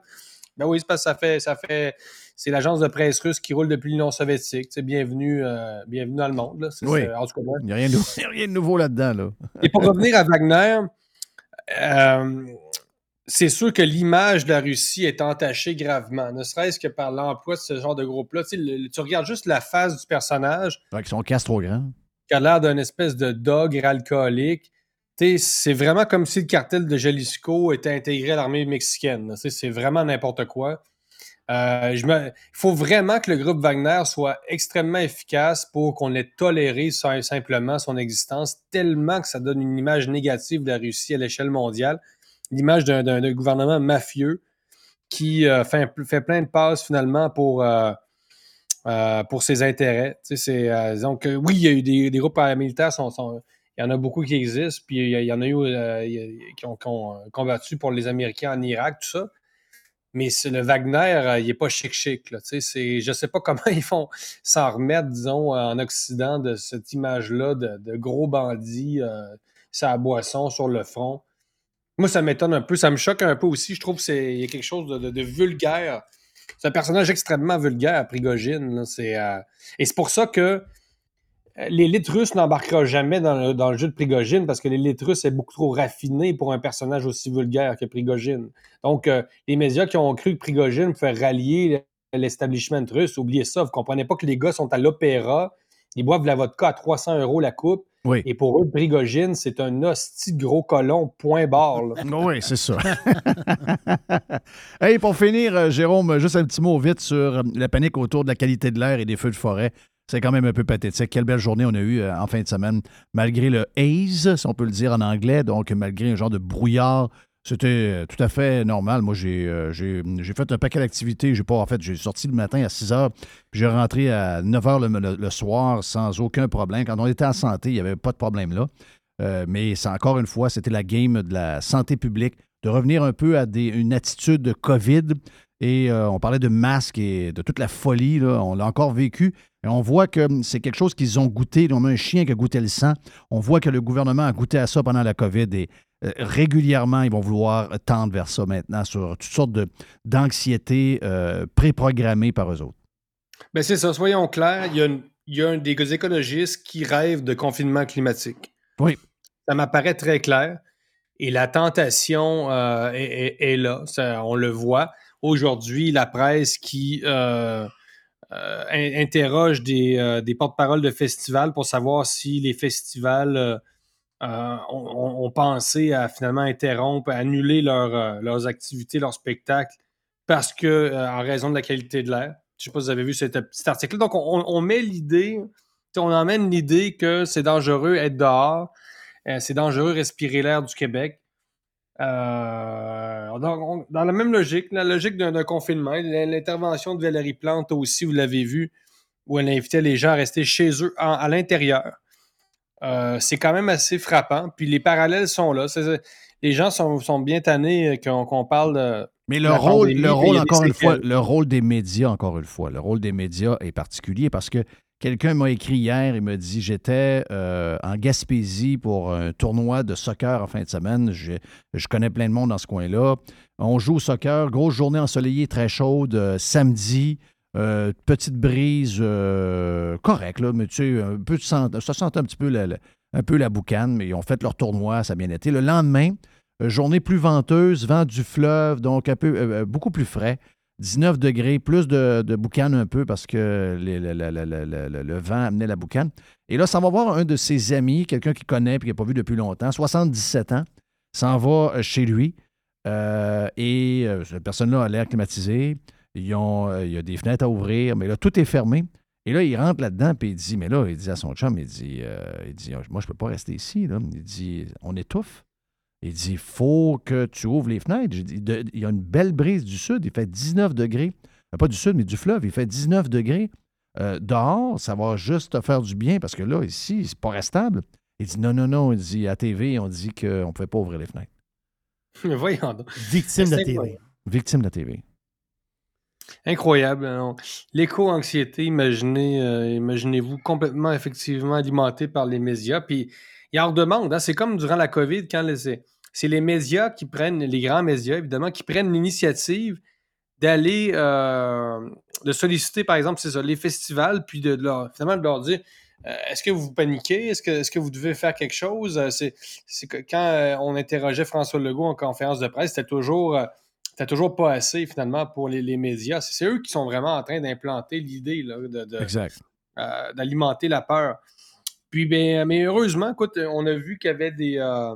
Ben oui, c'est parce que ça fait, ça fait, c'est l'agence de presse russe qui roule depuis l'Union soviétique. C'est bienvenue, euh, bienvenue dans le monde. Là. C'est, oui, c'est, en tout cas, il n'y a rien de, il y a rien de nouveau là-dedans. Là. Et pour revenir à Wagner, euh, c'est sûr que l'image de la Russie est entachée gravement, ne serait-ce que par l'emploi de ce genre de groupe-là. Tu sais, le, tu regardes juste la face du personnage. Avec son casque trop grand. Qui a l'air d'un espèce de dogre alcoolique. T'sais, c'est vraiment comme si le cartel de Jalisco était intégré à l'armée mexicaine. T'sais, c'est vraiment n'importe quoi. Euh, je me... Il faut vraiment que le groupe Wagner soit extrêmement efficace pour qu'on ait toléré simplement son existence, tellement que ça donne une image négative de la Russie à l'échelle mondiale. L'image d'un, d'un, d'un gouvernement mafieux qui euh, fait, fait plein de passes finalement pour... Euh, euh, pour ses intérêts. T'sais, c'est, euh, donc, euh, oui, il y a eu des, des groupes militaires sont... sont Il y en a beaucoup qui existent, puis il y en a eu euh, qui, ont, qui ont combattu pour les Américains en Irak, tout ça. Mais c'est le Wagner, il n'est pas chic-chic. Là, c'est, je ne sais pas comment ils font s'en remettre, disons, en Occident, de cette image-là de, de gros bandits, euh, ça à boisson sur le front. Moi, ça m'étonne un peu, ça me choque un peu aussi. Je trouve qu'il y a quelque chose de, de, de vulgaire. C'est un personnage extrêmement vulgaire, Prigogine. Là, c'est, euh... Et c'est pour ça que l'élite russe n'embarquera jamais dans le, dans le jeu de Prigogine parce que l'élite russe est beaucoup trop raffinée pour un personnage aussi vulgaire que Prigogine. Donc, euh, les médias qui ont cru que Prigogine pouvait rallier l'establishment russe, oubliez ça, vous ne comprenez pas que les gars sont à l'opéra, ils boivent de la vodka à trois cents euros la coupe, oui. Et pour eux, Prigogine, c'est un hostie gros colon, point barre. Oui, c'est ça. Hey, pour finir, Jérôme, juste un petit mot vite sur la panique autour de la qualité de l'air et des feux de forêt. C'est quand même un peu pathétique. Quelle belle journée on a eue en fin de semaine, malgré le haze, si on peut le dire en anglais, donc malgré un genre de brouillard. C'était tout à fait normal. Moi, j'ai, euh, j'ai, j'ai fait un paquet d'activités. J'ai pas, en fait, j'ai sorti le matin à six heures, puis j'ai rentré à neuf heures le, le, le soir sans aucun problème. Quand on était en santé, il n'y avait pas de problème là. Euh, mais c'est encore une fois, c'était la game de la santé publique, de revenir un peu à des, une attitude de COVID. Et euh, on parlait de masques et de toute la folie, là. On l'a encore vécu. Et on voit que c'est quelque chose qu'ils ont goûté. On a un chien qui a goûté le sang. On voit que le gouvernement a goûté à ça pendant la COVID et euh, régulièrement, ils vont vouloir tendre vers ça maintenant sur toutes sortes de, d'anxiété euh, préprogrammées par eux autres. Bien, c'est ça. Soyons clairs, il y a, une, il y a un des écologistes qui rêve de confinement climatique. Oui. Ça m'apparaît très clair. Et la tentation euh, est, est, est là. Ça, on le voit. Aujourd'hui, la presse qui euh, euh, interroge des, euh, des porte-paroles de festivals pour savoir si les festivals euh, euh, ont, ont pensé à finalement interrompre, à annuler leur, euh, leurs activités, leurs spectacles, parce que euh, en raison de la qualité de l'air. Je ne sais pas si vous avez vu cet, cet article-là. Donc, on, on met l'idée, on emmène l'idée que c'est dangereux être dehors, euh, c'est dangereux respirer l'air du Québec. Euh, dans, dans la même logique, la logique d'un, d'un confinement, l'intervention de Valérie Plante aussi, vous l'avez vu, où elle invitait les gens à rester chez eux en, à l'intérieur. Euh, c'est quand même assez frappant. Puis les parallèles sont là. C'est, les gens sont, sont bien tannés qu'on, qu'on parle de. Mais le rôle, le rôle encore une fois, le rôle des médias, encore une fois, le rôle des médias est particulier parce que quelqu'un m'a écrit hier, il m'a dit « J'étais euh, en Gaspésie pour un tournoi de soccer en fin de semaine. Je, je connais plein de monde dans ce coin-là. On joue au soccer, grosse journée ensoleillée, très chaude, euh, samedi, euh, petite brise, euh, correcte, là, mais tu sais, un peu, ça sent un petit peu la, la, un peu la boucane, mais ils ont fait leur tournoi, ça a bien été. Le lendemain, euh, journée plus venteuse, vent du fleuve, donc un peu euh, beaucoup plus frais. dix-neuf degrés, plus de, de boucan un peu parce que les, la, la, la, la, la, le vent amenait la boucane. Et là, ça va voir un de ses amis, quelqu'un qu'il connaît et qu'il n'a pas vu depuis longtemps, soixante-dix-sept ans, s'en va chez lui. Euh, et euh, cette personne-là a l'air climatisé. Ils ont, euh, il y a des fenêtres à ouvrir, mais là, tout est fermé. Et là, il rentre là-dedans et il dit, mais là, il dit à son chum, il dit, euh, il dit moi, je ne peux pas rester ici. Là. Il dit, on étouffe. Il dit, il faut que tu ouvres les fenêtres. J'ai dit, de, il y a une belle brise du sud, il fait dix-neuf degrés. Pas du sud, mais du fleuve, il fait dix-neuf degrés. Euh, dehors, ça va juste te faire du bien parce que là, ici, c'est pas restable. Il dit, non, non, non. Il dit, à T V, on dit qu'on ne pouvait pas ouvrir les fenêtres. Mais voyons donc. Victime de la T V. Victime de la T V. Incroyable. Alors, l'éco-anxiété, imaginez, euh, imaginez-vous complètement, effectivement, alimentée par les médias. Puis, il en redemande. Hein? C'est comme durant la COVID, quand les, c'est les médias qui prennent, les grands médias, évidemment, qui prennent l'initiative d'aller, euh, de solliciter, par exemple, c'est ça, les festivals, puis de, de leur, finalement, de leur dire euh, est-ce que vous paniquez? Est-ce que, est-ce que vous devez faire quelque chose? C'est, c'est que quand on interrogeait François Legault en conférence de presse, c'était toujours, c'était toujours pas assez, finalement, pour les, les médias. C'est, c'est eux qui sont vraiment en train d'implanter l'idée là, de, de, exact. Euh, d'alimenter la peur. Puis, bien, mais heureusement, écoute, on a vu qu'il y avait des, euh,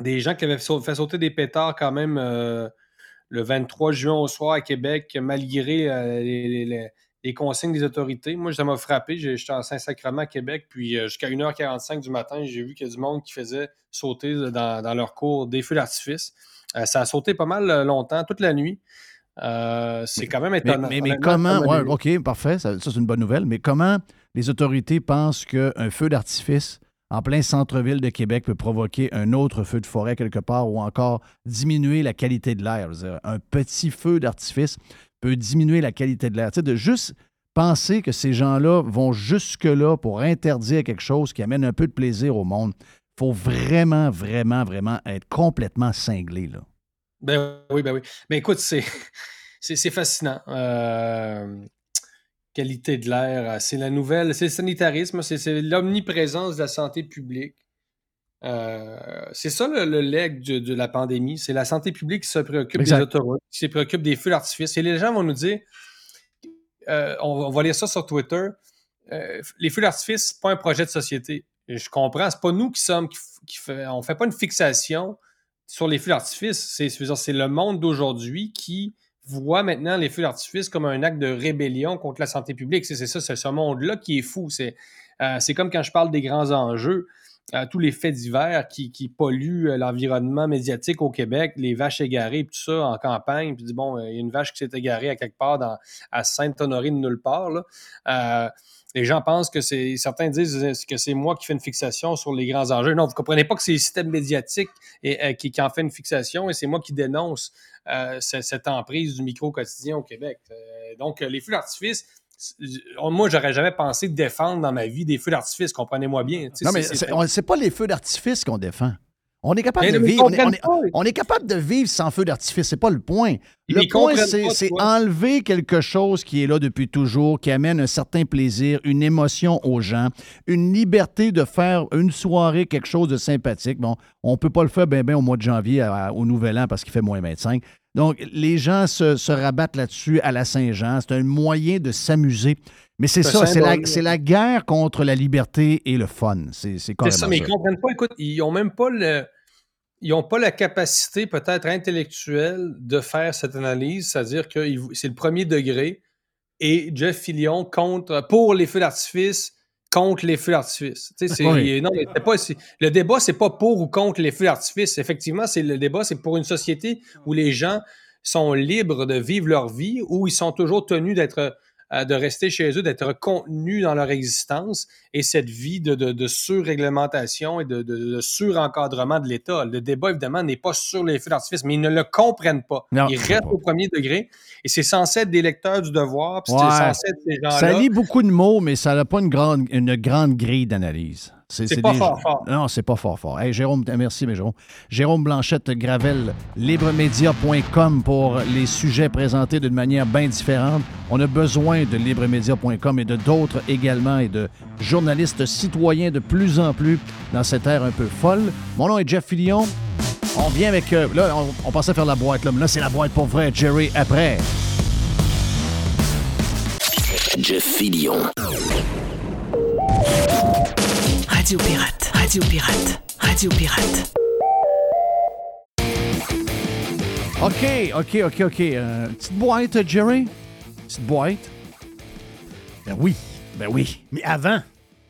des gens qui avaient fait sauter des pétards quand même euh, le vingt-trois juin au soir à Québec, malgré euh, les, les, les consignes des autorités. Moi, ça m'a frappé. J'étais en Saint-Sacrement à Québec, puis euh, jusqu'à une heure quarante-cinq du matin, j'ai vu qu'il y a du monde qui faisait sauter dans, dans leur cours des feux d'artifice. Euh, ça a sauté pas mal longtemps, toute la nuit. Euh, c'est quand même étonnant. Mais, mais, mais comment... Ouais, OK, parfait. Ça, ça, c'est une bonne nouvelle. Mais comment... Les autorités pensent qu'un feu d'artifice en plein centre-ville de Québec peut provoquer un autre feu de forêt quelque part ou encore diminuer la qualité de l'air. Un petit feu d'artifice peut diminuer la qualité de l'air. Tu sais, de juste penser que ces gens-là vont jusque-là pour interdire quelque chose qui amène un peu de plaisir au monde, il faut vraiment, vraiment, vraiment être complètement cinglé. Là. Ben oui, ben oui. Mais écoute, c'est, c'est, c'est fascinant. Euh... Qualité de l'air, c'est la nouvelle, c'est le sanitarisme, c'est, c'est l'omniprésence de la santé publique. Euh, c'est ça le, le legs de, de la pandémie, c'est la santé publique qui se préoccupe exact. Des autoroutes, qui se préoccupe des feux d'artifice. Et les gens vont nous dire, euh, on, on va lire ça sur Twitter. Euh, les feux d'artifice, c'est pas un projet de société. Et je comprends, c'est pas nous qui sommes, qui, qui fait, on fait pas une fixation sur les feux d'artifice. C'est, c'est le monde d'aujourd'hui qui voit maintenant les feux d'artifice comme un acte de rébellion contre la santé publique. C'est, c'est ça, c'est ce monde-là qui est fou. C'est, euh, c'est comme quand je parle des grands enjeux, euh, tous les faits divers qui, qui polluent l'environnement médiatique au Québec, les vaches égarées, tout ça en campagne, puis bon, il y a une vache qui s'est égarée à quelque part dans, à Sainte-Honorée de nulle part, là. Euh, Les gens pensent que c'est... Certains disent que c'est moi qui fais une fixation sur les grands enjeux. Non, vous ne comprenez pas que c'est le système médiatique et, euh, qui, qui en fait une fixation et c'est moi qui dénonce euh, cette, cette emprise du micro-quotidien au Québec. Euh, donc, les feux d'artifice... Moi, j'aurais jamais pensé défendre dans ma vie des feux d'artifice, comprenez-moi bien. Non, mais c'est, c'est... c'est pas les feux d'artifice qu'on défend. On est capable mais de vivre, on est, on, est, on est capable de vivre sans feu d'artifice, c'est pas le point. Le ils point, c'est, pas, c'est enlever quelque chose qui est là depuis toujours, qui amène un certain plaisir, une émotion aux gens, une liberté de faire une soirée, quelque chose de sympathique. Bon, on peut pas le faire bien ben au mois de janvier, à, à, au Nouvel An, parce qu'il fait moins vingt-cinq. Donc, les gens se, se rabattent là-dessus à la Saint-Jean. C'est un moyen de s'amuser. Mais c'est, c'est ça, c'est la, c'est la guerre contre la liberté et le fun. C'est, c'est, c'est ça, mais ils ne comprennent pas. Écoute, ils n'ont même pas le... Ils n'ont pas la capacité peut-être intellectuelle de faire cette analyse, c'est-à-dire que c'est le premier degré et Jeff Fillion contre, pour les feux d'artifice, contre les feux d'artifice. Tu sais, c'est, oui. non, c'est pas, c'est, le débat, c'est pas pour ou contre les feux d'artifice. Effectivement, c'est, le débat, c'est pour une société où les gens sont libres de vivre leur vie, où ils sont toujours tenus d'être... de rester chez eux, d'être contenus dans leur existence et cette vie de, de, de surréglementation et de, de, de surencadrement de l'État. Le débat, évidemment, n'est pas sur les feux d'artifice, mais ils ne le comprennent pas. Non, ils restent pas. Au premier degré et c'est censé être des lecteurs du devoir. Puis ouais. C'est censé être ces gens-là. Ça lit beaucoup de mots, mais ça n'a pas une grande, une grande grille d'analyse. C'est, c'est, c'est pas des... fort, fort. Non, c'est pas fort, fort. Hey, Jérôme, merci, mais Jérôme. Jérôme Blanchet-Gravel, LibreMedia point com pour les sujets présentés d'une manière bien différente. On a besoin de LibreMedia point com et de d'autres également et de journalistes citoyens de plus en plus dans cette ère un peu folle. Mon nom est Jeff Fillion. On vient avec... Euh, là, on, on pensait faire la boîte, là, mais là, c'est la boîte pour vrai. Jerry, après. Jeff Fillion. Radio Pirate, Radio Pirate, Radio Pirate. OK, OK, OK, OK. Euh, petite boîte, Jerry? Petite boîte? Ben oui, ben oui. Mais avant.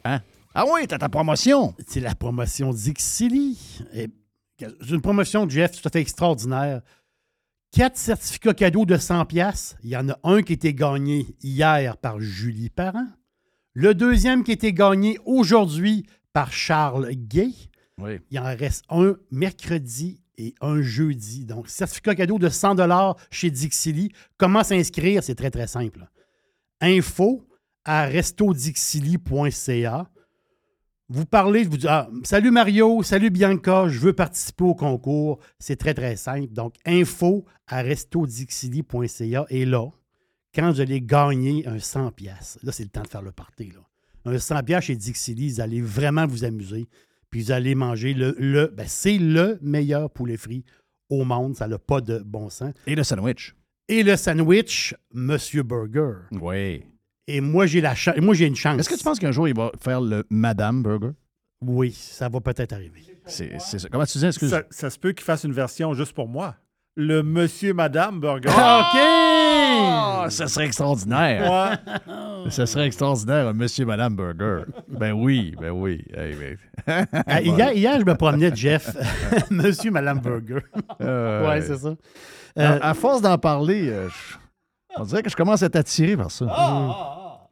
Hein? Ah oui, t'as ta promotion. C'est la promotion Dixili. Et j'ai une promotion de Jeff tout à fait extraordinaire. Quatre certificats cadeaux de cent dollars. Il y en a un qui a été gagné hier par Julie Parent. Le deuxième qui a été gagné aujourd'hui par Charles Gay. Oui. Il en reste un mercredi et un jeudi. Donc, certificat cadeau de cent dollars chez Dixili. Comment s'inscrire? C'est très, très simple. Info à resto tiret dixili point c a. Vous parlez, je vous dis ah, « Salut Mario, salut Bianca, je veux participer au concours. » C'est très, très simple. Donc, info à resto tiret dixili point c a. Et là, quand vous allez gagner un cent dollars, là, c'est le temps de faire le party, là. Un cent dollars chez Dixili, vous allez vraiment vous amuser. Puis vous allez manger le... le ben c'est le meilleur poulet frit au monde. Ça n'a pas de bon sens. Et le sandwich. Et le sandwich, Monsieur Burger. Oui. Et moi, j'ai la cha- moi, j'ai une chance. Est-ce que tu penses qu'un jour, il va faire le Madame Burger? Oui, ça va peut-être arriver. C'est, c'est ça. Comment tu dis? Excuse-moi. Ça, ça se peut qu'il fasse une version juste pour moi. Le Monsieur Madame Burger. OK! Oh, ça serait extraordinaire. Ouais. Ça serait extraordinaire, un Monsieur Madame Burger. Ben oui, ben oui. Hey, ben. Ah, hier, hier, je me promenais, Jeff. Monsieur Madame Burger. Euh, ouais, c'est ça. Euh, à, à force d'en parler, euh, on dirait que je commence à être attiré par ça. Ah, ah, ah.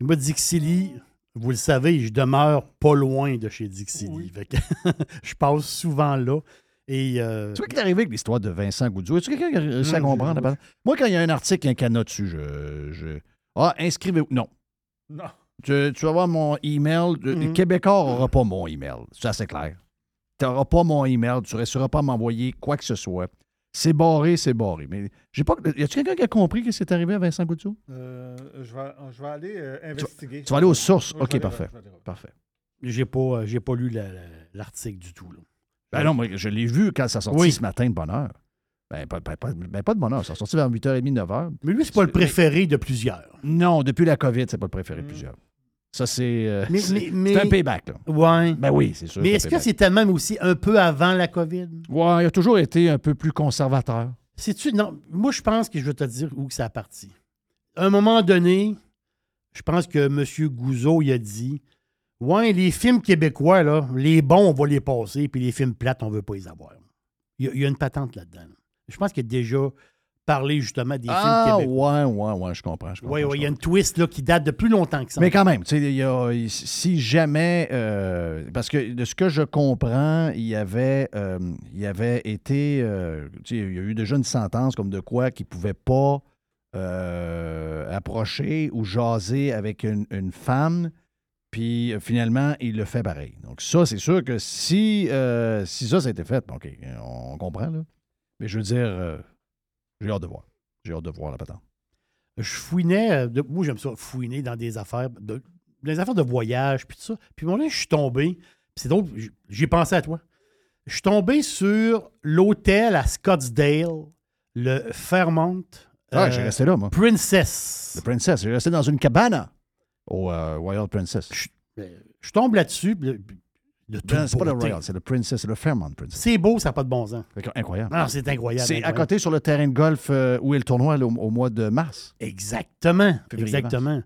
Il m'a dit que Silly... Vous le savez, je demeure pas loin de chez Dixili. Oui. Fait que je passe souvent là. Et euh... Tu vois qu'il est arrivé avec l'histoire de Vincent Goudou. Est-ce que quelqu'un qui a réussi à comprendre? Oui. Moi, quand il y a un article, il y a un canot dessus, je... je... Ah, inscrivez-vous. Non. Non. Tu, tu vas avoir mon email. Mm-hmm. Le Québécois n'aura pas mon email. Ça, c'est clair. Tu n'auras pas mon email. Tu ne réussiras pas à m'envoyer quoi que ce soit. C'est barré, c'est barré. Mais j'ai pas. Y a-t-il quelqu'un qui a compris que c'est arrivé à Vincent Goudou? Euh, je, vais, je vais aller euh, investiguer. Tu, tu vas aller aux sources? Oui, OK, parfait. Aller, parfait. J'ai pas, j'ai pas lu la, la, l'article du tout, là. Ben non, moi, je l'ai vu quand ça sortit oui. ce matin de bonne heure. Ben pas, pas, pas, ben, pas de bonheur. Ça sorti vers huit heures trente, neuf heures. Mais lui, c'est pas le préféré de plusieurs. Non, depuis la COVID, c'est pas le préféré de plusieurs. Ça, c'est, euh, mais, c'est, mais, mais, c'est un payback. Là. Ouais. Ben oui, c'est sûr. Mais est-ce que c'était même aussi un peu avant la COVID? Ouais, il a toujours été un peu plus conservateur. Sais-tu, non, moi, je pense que je vais te dire où ça a parti. À un moment donné, je pense que M. Gouzeau, il a dit, « Ouais, les films québécois, là, les bons, on va les passer, puis les films plates, on ne veut pas les avoir. » Il y a, il y a une patente là-dedans. Là. Je pense qu'il a déjà parlé justement des ah, films québécois. Ah, ouais, ouais, ouais, je comprends. Oui, ouais, ouais, il y a une twist là, qui date de plus longtemps que ça. Mais quand même, tu sais, il y a, si jamais... Euh, parce que de ce que je comprends, il y avait, euh, il avait été... Euh, tu sais, il y a eu déjà une sentence comme de quoi qu'il ne pouvait pas euh, approcher ou jaser avec une, une femme. Puis, euh, finalement, il le fait pareil. Donc, ça, c'est sûr que si, euh, si ça, ça a été fait, OK, on comprend, là. Mais je veux dire, euh, j'ai hâte de voir. J'ai hâte de voir la patente. Je fouinais, de, moi, j'aime ça, fouiner dans des affaires, de, dans des affaires de voyage, puis tout ça. Puis, bon, là, je suis tombé, c'est drôle, j'ai pensé à toi. Je suis tombé sur l'hôtel à Scottsdale, le Fairmont. Ah, euh, j'ai resté là, moi. Princess. Le Princess, j'ai resté dans une cabane. Au euh, Royal Princess. Je, je tombe là-dessus. De, de tout non, c'est pas le Royal, c'est le Princess, c'est le Fairmont Princess. C'est beau, ça n'a pas de bon sens. C'est incroyable. Non, c'est incroyable. C'est incroyable. À côté sur le terrain de golf euh, où est le tournoi là, au, au mois de mars. Exactement. Exactement.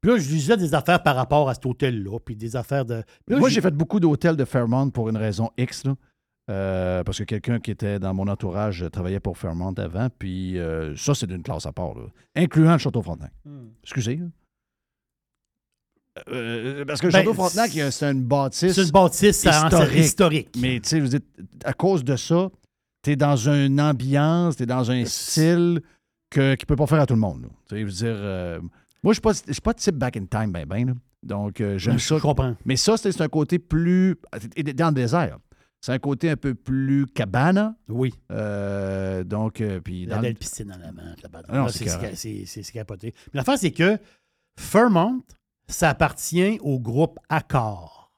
Puis là, je lisais des affaires par rapport à cet hôtel-là, puis des affaires de. Là, moi, j'ai... j'ai fait beaucoup d'hôtels de Fairmont pour une raison X, là. Euh, parce que quelqu'un qui était dans mon entourage travaillait pour Fairmont avant, puis euh, ça, c'est d'une classe à part, là. Incluant le Château Frontenac. Hmm. Excusez, là. Euh, parce que le ben, Château Frontenac, c'est une bâtisse. C'est une bâtisse historique. historique. Mais tu sais, vous êtes, à cause de ça, t'es dans une ambiance, t'es dans un style que, qui peut pas faire à tout le monde. Tu sais, je veux dire, euh, moi, je suis pas, pas de type back in time, ben, ben. Là. Donc, euh, j'aime ça. Je comprends. Mais ça, c'est, c'est un côté plus. Dans le désert. C'est un côté un peu plus cabana. Oui. Euh, donc, euh, puis. La belle piscine dans la main. Non, c'est c'est, c'est, c'est, c'est capoté. Mais l'affaire, c'est que Fairmont, ça appartient au groupe Accor.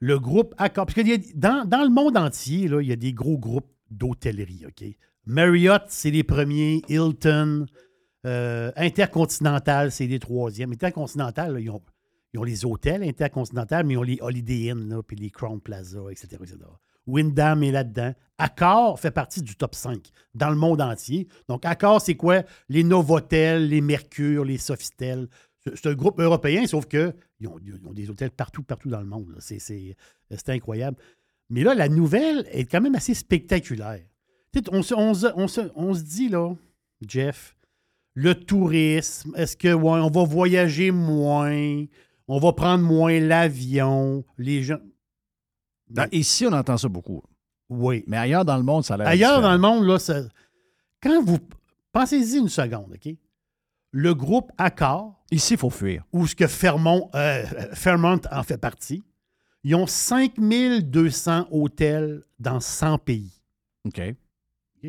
Le groupe Accor. Parce que y a, dans, dans le monde entier, là, il y a des gros groupes d'hôtellerie. Okay? Marriott, c'est les premiers. Hilton. Euh, Intercontinental, c'est les troisièmes. Intercontinental, là, ils, ont, ils ont les hôtels Intercontinental, mais ils ont les Holiday Inn, là, puis les Crown Plaza, et cetera, et cetera. Wyndham est là-dedans. Accor fait partie du top cinq dans le monde entier. Donc, Accor, c'est quoi? Les Novotel, les Mercure, les Sofitel. C'est un groupe européen, sauf qu'ils ont, ils ont des hôtels partout, partout dans le monde. C'est, c'est, c'est incroyable. Mais là, la nouvelle est quand même assez spectaculaire. On se, on se, on se, on se dit, là, Jeff, le tourisme, est-ce que ouais, on va voyager moins, on va prendre moins l'avion, les gens... Dans, ici, on entend ça beaucoup. Oui. Mais ailleurs dans le monde, ça a l'air... Ailleurs différent. Dans le monde, là, ça... Quand vous... Pensez-y une seconde, OK? Le groupe Accor. Ici, il faut fuir. Où ce que Fairmont, euh, Fairmont en fait partie. Ils ont cinq mille deux cents hôtels dans cent pays. OK.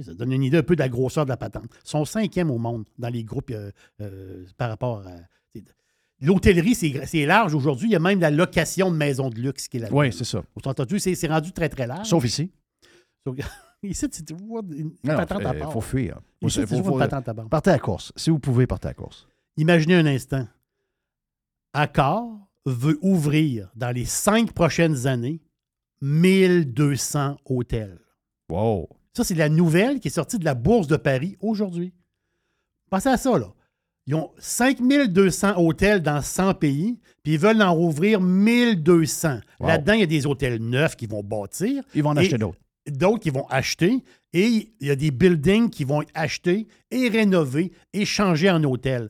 Ça donne une idée un peu de la grosseur de la patente. Ils sont cinquièmes au monde dans les groupes euh, euh, par rapport à... L'hôtellerie, c'est, c'est large aujourd'hui. Il y a même la location de maisons de luxe qui est là. Oui, c'est ça. Vous entendez, c'est, c'est rendu très, très large. Sauf ici. Donc, ici, c'est une patente à bord. Il faut fuir. Il faut, faut, faut patente à bord. Partez à la course. Si vous pouvez, partez à la course. Imaginez un instant. Accor veut ouvrir dans les cinq prochaines années mille deux cents hôtels. Wow! Ça, c'est la nouvelle qui est sortie de la Bourse de Paris aujourd'hui. Pensez à ça, là. Ils ont cinq mille deux cents hôtels dans cent pays, puis ils veulent en rouvrir mille deux cents. Wow. Là-dedans, il y a des hôtels neufs qui vont bâtir. Ils vont en acheter d'autres. D'autres qui vont acheter et il y a des buildings qui vont être achetés et rénovés et changés en hôtels.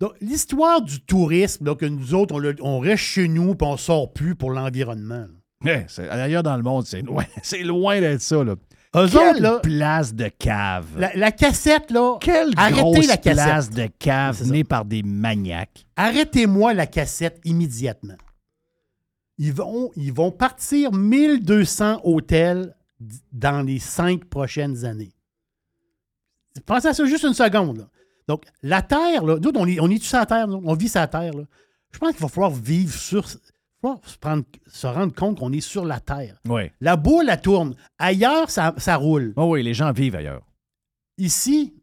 Donc, l'histoire du tourisme, là, que nous autres, on, le, on reste chez nous et on ne sort plus pour l'environnement. Ouais, c'est, ailleurs dans le monde, c'est loin, c'est loin d'être ça. Là. Eux Quelle autres, là, place de cave. La, la cassette, là. Quelle grosse la cassette. place de cave née par des maniaques. Arrêtez-moi la cassette immédiatement. Ils vont, ils vont partir mille deux cents hôtels dans les cinq prochaines années. Pensez à ça juste une seconde. Là. Donc, la Terre, là, nous, on est, on est tous sur la Terre, là, on vit sur la Terre. Là. Je pense qu'il va falloir vivre sur... faut se, prendre, se rendre compte qu'on est sur la Terre. Oui. La boule, elle tourne. Ailleurs, ça, ça roule. Oh oui, les gens vivent ailleurs. Ici,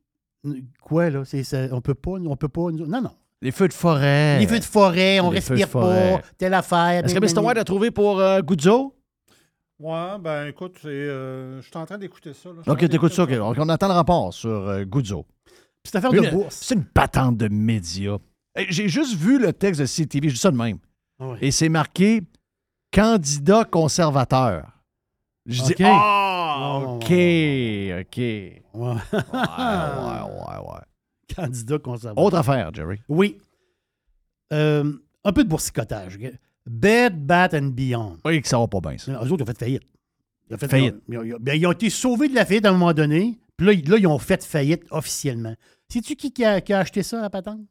quoi, là? C'est, ça, on peut pas, on peut pas... Non, non. Les feux de forêt. Les feux de forêt, on les respire pas, telle affaire. Est-ce que Mister White a trouvé pour euh, Guzzo? Ouais, ben écoute, c'est, euh, je suis en train d'écouter ça. Là. Ok, t'écoutes ça. Okay. On attend le rapport sur euh, Guzzo. C'est affaire une, de bourse. C'est une patente de médias. J'ai juste vu le texte de C T V, je dis ça de même. Oui. Et c'est marqué « Candidat conservateur ». Je okay. dis « Ah, oh, OK, OK. Ouais. » Ouais, ouais, ouais, ouais. Candidat conservateur. Autre affaire, Jerry. Oui. Euh, un peu de boursicotage. Bed, Bath and Beyond. Oui, que ça va pas bien, ça. Les autres, ils ont fait faillite. Ils ont fait faillite. Ils ont, ils ont, ils ont été sauvés de la faillite à un moment donné. Puis là, là ils ont fait faillite officiellement. Sais-tu qui, qui, a, qui a acheté ça, la patente?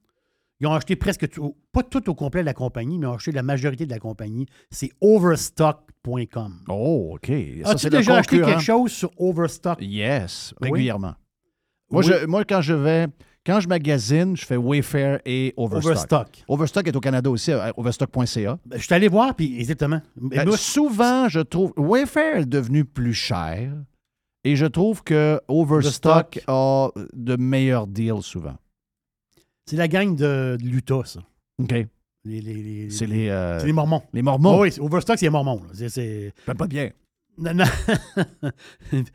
Ils ont acheté presque tout, pas tout au complet de la compagnie, mais ils ont acheté la majorité de la compagnie. C'est overstock point com. Oh, OK. Ça, As-tu c'est déjà acheté quelque chose sur Overstock? Yes, régulièrement. Oui. Moi, oui. Je, moi, quand je vais... Quand je magasine, je fais Wayfair et Overstock. Overstock. Overstock est au Canada aussi, overstock point c a. Ben, je suis allé voir, puis exactement. Ben, moi, souvent, je trouve... Wayfair est devenu plus cher et je trouve que Overstock a de meilleurs deals souvent. C'est la gang de, de l'Utah, ça. OK. Les, les, les, c'est, les, euh, c'est les Mormons. Les Mormons. Oh, oui, Overstock, c'est les Mormons. C'est, c'est... Pas, pas bien. Non, non.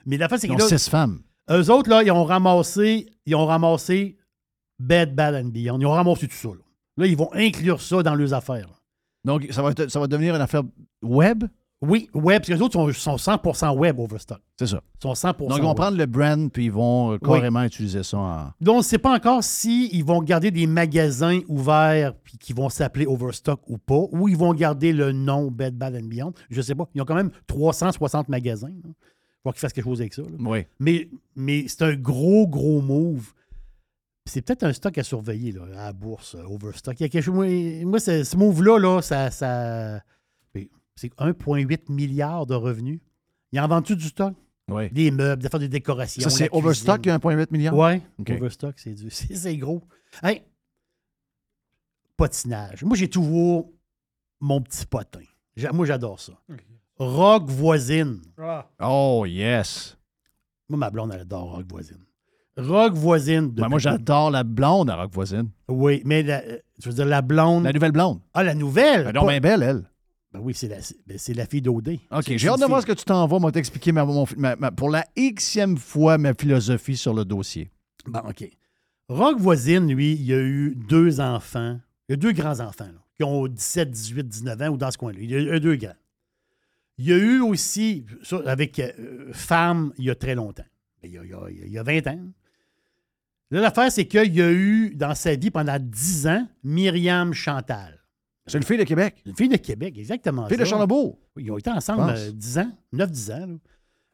Mais la fin, c'est que là... Ils ont six femmes. Eux autres, là, ils ont ramassé... Ils ont ramassé... Bed, Bath and Beyond. Ils ont ramassé tout ça. Là, là ils vont inclure ça dans leurs affaires. Là. Donc, ça va, être, ça va devenir une affaire web? Oui, web. Parce que les autres sont, sont cent pour cent web, Overstock. C'est ça. Ils sont cent pour cent Donc, ils vont web. prendre le brand puis ils vont carrément oui. utiliser ça. En... Donc, on ne sait pas encore s'ils vont garder des magasins ouverts puis qui vont s'appeler Overstock ou pas, ou ils vont garder le nom Bed, Bath and Beyond. Je ne sais pas. Ils ont quand même trois cent soixante magasins. Il faut qu'ils fassent quelque chose avec ça. Là. Oui. Mais, mais c'est un gros, gros move. C'est peut-être un stock à surveiller là, à la bourse, Overstock. Il y a quelque chose. Moi, moi ce, ce move-là, là, ça, ça. C'est un virgule huit milliard de revenus. Ils en vendent-tu du stock? Oui. Des meubles, des affaires de décoration. Ça, c'est Overstock qui a un virgule huit milliard? Oui. Okay. Overstock, c'est du. C'est, c'est gros. Hey! Potinage. Moi, j'ai toujours mon petit potin. J'ai, moi, j'adore ça. Okay. Rock Voisine. Ah. Oh, yes. Moi, ma blonde, elle adore Rock Voisine. Rock Voisine. De ben moi, j'adore la blonde à Rock Voisine. Oui, mais la, je veux dire, la blonde... La nouvelle blonde. Ah, la nouvelle? Elle est pas... bien belle, elle. Ben oui, c'est la, c'est, ben c'est la fille d'Odé. OK, c'est, j'ai hâte de voir ce que tu t'envoies. Moi, t'expliquer ma, mon, ma, ma, pour la xème fois ma philosophie sur le dossier. Bon, OK. Rock Voisine, lui, il a eu deux enfants. Il a deux grands-enfants, là, qui ont dix-sept, dix-huit, dix-neuf ans ou dans ce coin-là. Il y a eu deux grands. Il y a eu aussi, avec euh, femme, il y a très longtemps. Il y a, il y a, il y a vingt ans. Là, l'affaire, c'est qu'il y a eu, dans sa vie, pendant dix ans, Myriam Chantal. C'est une fille de Québec. Une fille de Québec, exactement. Fille ça. de Charlebourg. Ils ont été ensemble euh, dix ans, neuf dix ans. Là.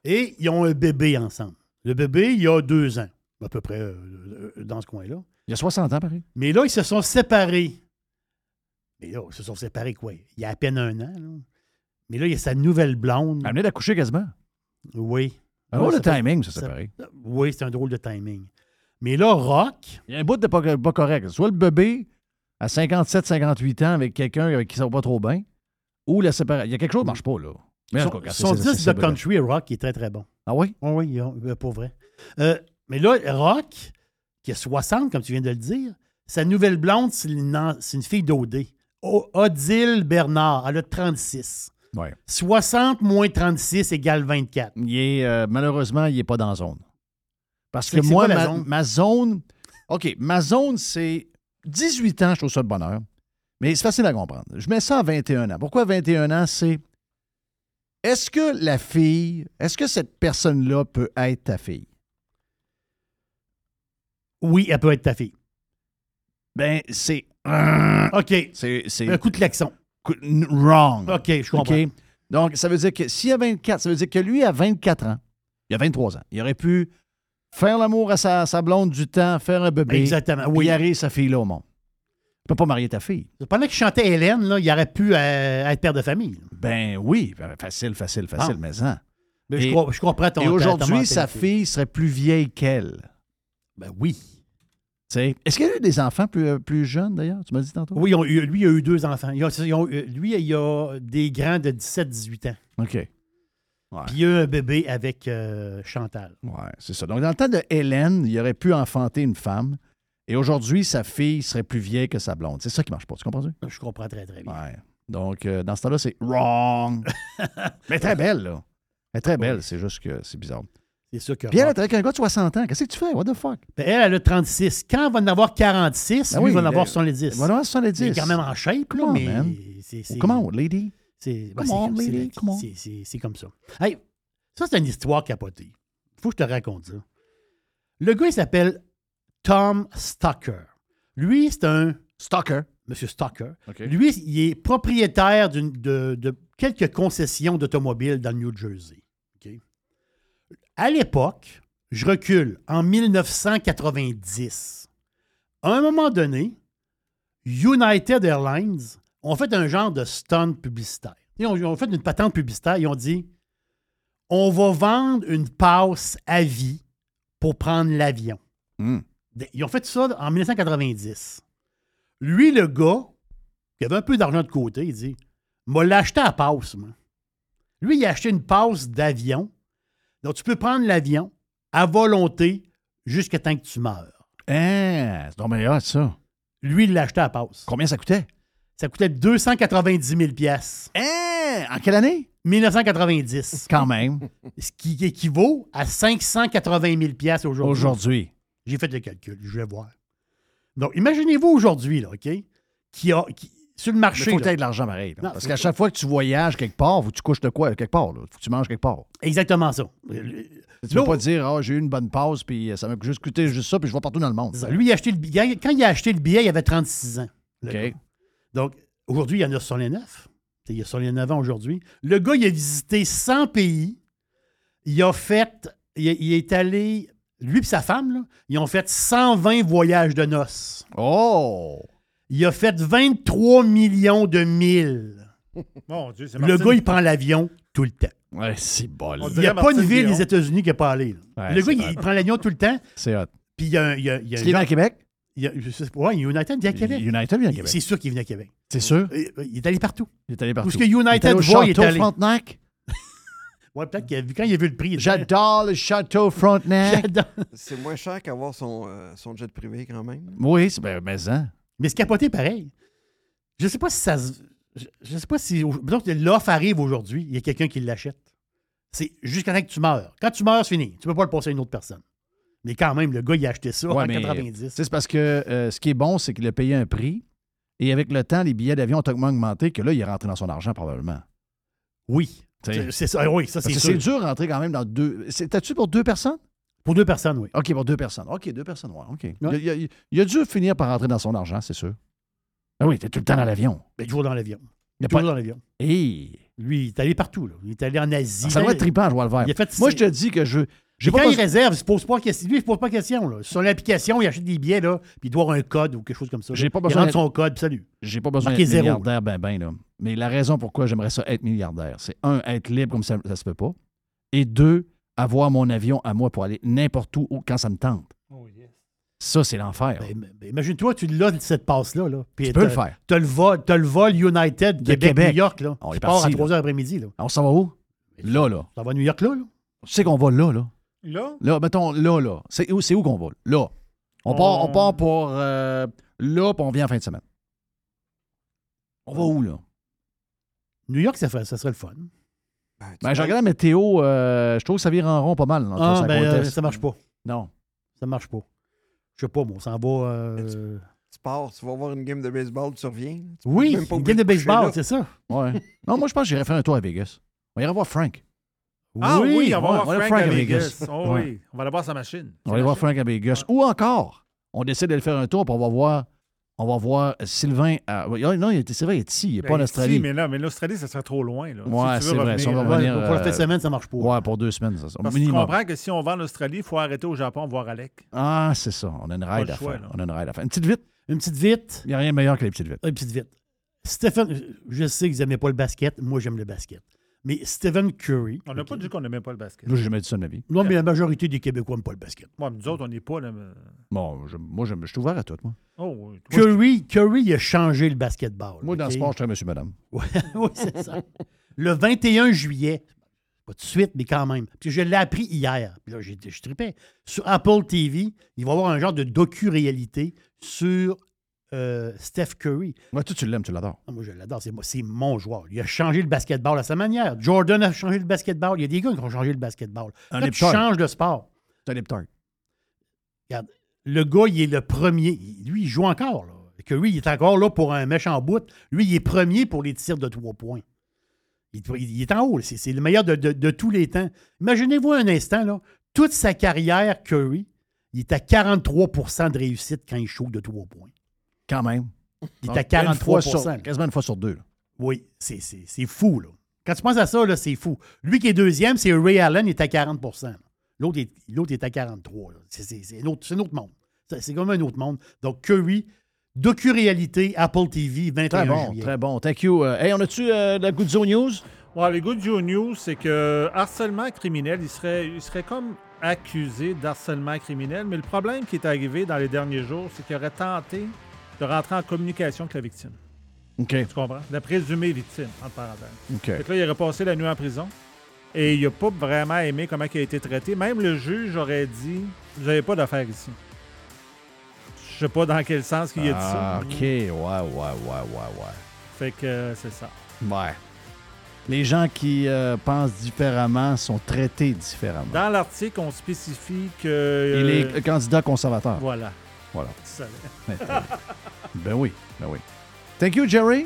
Et ils ont un bébé ensemble. Le bébé, il a deux ans, à peu près, euh, dans ce coin-là. Il y a soixante ans, pareil. Mais là, ils se sont séparés. Mais là, ils se sont séparés, quoi? Il y a à peine un an. Là. Mais là, il y a sa nouvelle blonde. Elle venait d'accoucher quasiment. Oui. Un drôle de timing, ça, séparé. Oui, c'est un drôle de timing. Mais là, Rock... Il y a un bout de pas, pas correct. Soit le bébé à cinquante-sept, cinquante-huit ans avec quelqu'un avec qui ça va pas trop bien, ou la séparation. Il y a quelque chose qui ne marche pas, là. Mais son, cas, son c'est, disque c'est, de c'est country, Rock, est très, très bon. Ah oui? Oh, oui, pour vrai. Euh, mais là, Rock, qui a soixante, comme tu viens de le dire, sa nouvelle blonde, c'est une, c'est une fille d'Odé. Odile Bernard, elle a trente-six. Ouais. soixante moins trente-six égale vingt-quatre. Il est, euh, malheureusement, il n'est pas dans la zone. Parce c'est que, que moi, ma zone? ma zone... OK, ma zone, c'est dix-huit ans, je trouve ça de bonheur. Mais c'est facile à comprendre. Je mets ça à vingt et un ans. Pourquoi vingt et un ans? C'est... Est-ce que la fille... Est-ce que cette personne-là peut être ta fille? Oui, elle peut être ta fille. Ben, c'est... OK. C'est, c'est... Un coup de klaxon. Coup... Wrong. OK, je comprends. Okay. Donc, ça veut dire que s'il y a vingt-quatre, ça veut dire que lui, à vingt-quatre ans, il a vingt-trois ans, il aurait pu... Faire l'amour à sa, sa blonde du temps, faire un bébé. Exactement. Oui, il arrive sa fille-là au monde. Tu peux pas marier ta fille. Pendant qu'il chantait Hélène, là, il aurait pu euh, être père de famille. Là. Ben oui, ben, facile, facile, facile, ah. mais ça. Ben, je, je comprends ton. Et aujourd'hui, ta, ta sa fille serait plus vieille qu'elle. Ben oui. T'sais. Est-ce qu'il y a eu des enfants plus, plus jeunes, d'ailleurs? Tu m'as dit tantôt. Oui, on, lui, il a eu deux enfants. Il a, ils ont, lui, il a des grands de dix-sept à dix-huit ans. OK. Ouais. Puis il y a eu un bébé avec euh, Chantal. Oui, c'est ça. Donc, dans le temps de Hélène, il aurait pu enfanter une femme. Et aujourd'hui, sa fille serait plus vieille que sa blonde. C'est ça qui marche pas. Tu comprends-tu? Je comprends très, très bien. Ouais. Donc, euh, dans ce temps-là, c'est wrong. Mais très belle, là. Mais très belle. Ouais. C'est juste que c'est bizarre. C'est sûr que. Puis elle est avec un gars de soixante ans. Qu'est-ce que tu fais? What the fuck? Ben elle, elle a trente-six. Quand elle va en avoir quarante-six, ben lui, oui, il va en avoir soixante-dix. Elle va en avoir soixante-dix. Elle est quand même en shape, là. Mais c'est, c'est... Oh, come on, lady. C'est, ben, come on, c'est, lady. C'est, come on. C'est, c'est, c'est comme ça. Hey, ça, c'est une histoire capotée. Faut que je te raconte ça. Le gars, il s'appelle Tom Stocker. Lui, c'est un... Stocker. Monsieur Stocker. Okay. Lui, il est propriétaire d'une, de, de quelques concessions d'automobiles dans le New Jersey. Okay. À l'époque, je recule, en mille neuf cent quatre-vingt-dix, à un moment donné, United Airlines ont fait un genre de stunt publicitaire. Ils ont, ils ont fait une patente publicitaire. Ils ont dit, on va vendre une passe à vie pour prendre l'avion. Mm. Ils ont fait ça en mille neuf cent quatre-vingt-dix. Lui, le gars, qui avait un peu d'argent de côté, il dit « M'a l'acheté à passe, moi. » Lui, il a acheté une passe d'avion. Donc, tu peux prendre l'avion à volonté jusqu'à temps que tu meurs. Hein, c'est donc meilleur, ça. Lui, il l'a acheté à passe. Combien ça coûtait? Ça coûtait deux cent quatre-vingt-dix mille dollars. Hein, en quelle année? mille neuf cent quatre-vingt-dix. Quand même. Ce qui équivaut à cinq cent quatre-vingt mille dollars aujourd'hui. Aujourd'hui. J'ai fait le calcul, je vais voir. Donc, imaginez-vous aujourd'hui, là, OK, qui a, qui, sur le marché... Il faut être de l'argent pareil. Là, non, parce qu'à chaque fois que tu voyages quelque part, faut que tu couches de quoi quelque part. Il faut que tu manges quelque part. Exactement ça. Tu ne peux pas dire, ah, oh, j'ai eu une bonne passe, puis ça m'a juste coûté juste ça, puis je vais partout dans le monde. Ça, lui, il a acheté le billet. Quand il a acheté le billet, il avait trente-six ans. OK. Donc, aujourd'hui, il y en a soixante-neuf. Il y a soixante-neuf ans aujourd'hui. Le gars, il a visité cent pays. Il a fait... Il, il est allé... Lui et sa femme, là, ils ont fait cent vingt voyages de noces. Oh! Il a fait vingt-trois millions de milles. Mon Dieu, c'est Martin. Le gars, il prend l'avion tout le temps. Ouais, c'est bol. Il n'y a pas une ville des États-Unis qui n'est pas allée. Ouais, le gars, il, il prend l'avion tout le temps. C'est hot. Puis il y a un. Est-ce qu'il vient à Québec? Oui, United vient à Québec. United vient à Québec. C'est sûr qu'il vient à Québec. C'est sûr? Il est allé partout. Il est allé partout. Parce que United voit, il est allé. Oui, peut-être que quand il a vu le prix... J'adore le Château Frontenac. J'adore. C'est moins cher qu'avoir son, euh, son jet privé quand même. Oui, c'est bien, mais ça. Mais c'est capoté pareil. Je ne sais pas si ça se... Je ne sais pas si... Disons que l'offre arrive aujourd'hui, il y a quelqu'un qui l'achète. C'est jusqu'à temps que tu meurs. Quand tu meurs, c'est fini. Tu ne peux pas le passer à une autre personne. Mais quand même, le gars, il a acheté ça ouais, en mais, quatre-vingt-dix. C'est parce que euh, ce qui est bon, c'est qu'il a payé un prix. Et avec le temps, les billets d'avion ont tellement augmenté que là, il est rentré dans son argent probablement. Oui. C'est, c'est ça, oui, ça, c'est sûr. C'est dur de rentrer quand même dans deux... T'as-tu pour deux personnes? Pour deux personnes, oui. OK, pour deux personnes. OK, deux personnes, ouais, OK. Ouais. Il, il, il a dû finir par rentrer dans son argent, c'est sûr. Ah oui, t'es tout le temps dans l'avion. Mais toujours dans l'avion. Il est toujours pas... dans l'avion. Hey. Lui, il est allé partout, là. Il est allé en Asie. Ah, ça doit être trippant, je vois le verre. Il a fait... Moi, je te dis que je... J'ai pas quand pas... il réserve, il se pose pas question. Lui, il se pose pas question, là. Sur l'application, il achète des billets, là, puis il doit avoir un code ou quelque chose comme ça. J'ai pas besoin il rentre son code, puis salut. J'ai pas besoin d'être milliardaire, ben ben, là. Mais la raison pourquoi j'aimerais ça être milliardaire, c'est un, être libre comme ça, ça se peut pas. Et deux, avoir mon avion à moi pour aller n'importe où quand ça me tente. Oh yes. Ça, c'est l'enfer. Ben, ben, imagine-toi, tu l'as, cette passe-là. Là, tu peux le faire. Tu as le vol United de Québec, Québec. New York. Là. On est parti, à trois heures après-midi. Là. On s'en va où? Là, là. On s'en va à New York, là, là. Tu sais qu'on va là, là. Là? Là, mettons, là, là. C'est où, c'est où qu'on va? Là. On, on... part, on part pour euh, là, puis on vient en fin de semaine. On va où, là? New York, ça, ça serait le fun. Ben, ben je regarde la météo, euh, je trouve que ça vire en rond pas mal. Ah, ben, euh, ça marche pas. Non. Ça marche pas. Je sais pas, moi, on s'en va... Euh... Tu, tu pars, tu vas voir une game de baseball, tu reviens. Tu oui, même pas une game de baseball, c'est ça. Ouais. Non, moi, je pense que j'irais faire un tour à Vegas. On irait voir Frank. Ah oui, oui on va ouais, voir on Frank, Frank à Vegas. Vegas. Oh, oui. On va aller voir sa machine. On va aller voir Frank à Vegas. Ah. Ou encore, on décide de le faire un tour, puis on va voir... On va voir Sylvain. À... Non, c'est vrai, il est ici, il n'est pas en Australie. Si, mais là, mais l'Australie, ça serait trop loin. Là. Ouais, si tu veux c'est revenir, vrai. Si on va revenir, euh... pour cette semaine, ça ne marche pas. Ouais, pour deux semaines, ça. Parce minimum. Que tu comprends que si on va en Australie, il faut arrêter au Japon voir Alec. Ah, c'est ça. On a une ride à faire. On a une ride à faire. Une petite vite. Une petite vite. Il n'y a rien de meilleur que les petites vites. Une petite vite. Stephen, je sais que vous n'aimez pas le basket. Moi, j'aime le basket. mais Stephen Curry. On n'a okay. pas dit qu'on n'aimait pas le basket. Moi, j'ai jamais dit ça de ma vie. Non, mais la majorité des Québécois n'aiment pas le basket. Moi, ouais, nous autres, on n'est pas... Là, mais... Bon, je, moi, je, je suis ouvert à tout, moi. Oh, oui. Curry, Curry, il a changé le basketball. Moi, okay? Dans le sport, je suis monsieur, madame. Oui, ouais, c'est ça. Le vingt et un juillet, pas tout de suite, mais quand même, parce que je l'ai appris hier, puis là, je, je tripais. Sur Apple T V, il va y avoir un genre de docu-réalité sur... Euh, Steph Curry. Moi, toi, tu l'aimes, tu l'adores. Ah, moi, je l'adore. C'est, c'est mon joueur. Il a changé le basketball à sa manière. Jordan a changé le basketball. Il y a des gars qui ont changé le basketball. Un Là, tu changes de sport. C'est un hipster. Regarde, le gars, il est le premier. Lui, il joue encore. Là. Curry, il est encore là pour un méchant bout. Lui, il est premier pour les tirs de trois points. Il, il est en haut. C'est, c'est le meilleur de, de, de tous les temps. Imaginez-vous un instant, là, toute sa carrière, Curry, il est à quarante-trois pour cent de réussite quand il shoot de trois points. Quand même. Il est à quarante-trois pour cent. Quasiment une fois sur deux. Là. Oui, c'est, c'est, c'est fou. Là. Quand tu penses à ça, là, c'est fou. Lui qui est deuxième, c'est Ray Allen, il est à quarante pour cent. L'autre est, l'autre est à quarante-trois pour cent. C'est, c'est, c'est, un autre, c'est un autre monde. C'est, c'est comme un autre monde. Donc, Curry, docu-réalité, Apple T V, vingt et un Très bon, juillet. Très bon. Thank you. Hey, on a-tu euh, la Goodzo News? Ouais, les Goodzo News, c'est que harcèlement criminel, il serait, il serait comme... accusé d'harcèlement criminel, mais le problème qui est arrivé dans les derniers jours, c'est qu'il aurait tenté de rentrer en communication avec la victime. OK. Tu comprends? La présumée victime, entre parenthèses. OK. Fait que là, il aurait passé la nuit en prison et il n'a pas vraiment aimé comment il a été traité. Même le juge aurait dit « Vous n'avez pas d'affaires ici. » Je sais pas dans quel sens qu'il a dit ça. Ah, OK. Ouais, ouais, ouais, ouais, ouais. Fait que euh, c'est ça. Ouais. Les gens qui euh, pensent différemment sont traités différemment. Dans l'article, on spécifie que... Euh, Et les candidats conservateurs. Voilà. Voilà. Ben oui, ben oui. Thank you, Jerry.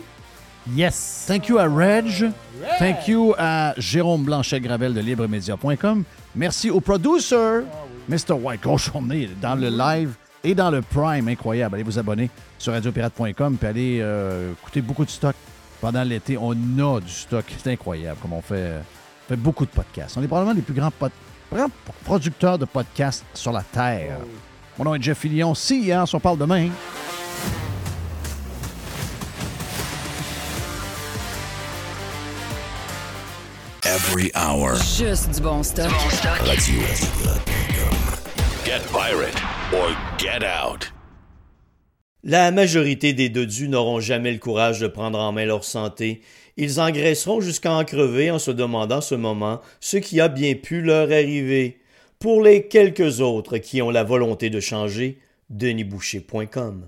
Yes. Thank you à Reg. Reg. Thank you à Jérôme Blanchet-Gravel de libre media point com. Merci au producer, mister White. Grosse journée dans le live. Et dans le Prime, incroyable. Allez vous abonner sur radio pirate point com puis allez euh, écouter beaucoup de stock. Pendant l'été, on a du stock. C'est incroyable comme on fait, on fait beaucoup de podcasts. On est probablement les plus grands pod- producteurs de podcasts sur la Terre. Oh. Mon nom est Jeff Fillion. Si, hier, hein, on parle demain. Every hour. Juste du bon stock. Du bon stock. Radio. Get pirate or get out. La majorité des dodus n'auront jamais le courage de prendre en main leur santé. Ils engraisseront jusqu'à en crever en se demandant ce moment ce qui a bien pu leur arriver. Pour les quelques autres qui ont la volonté de changer, denis boucher point com.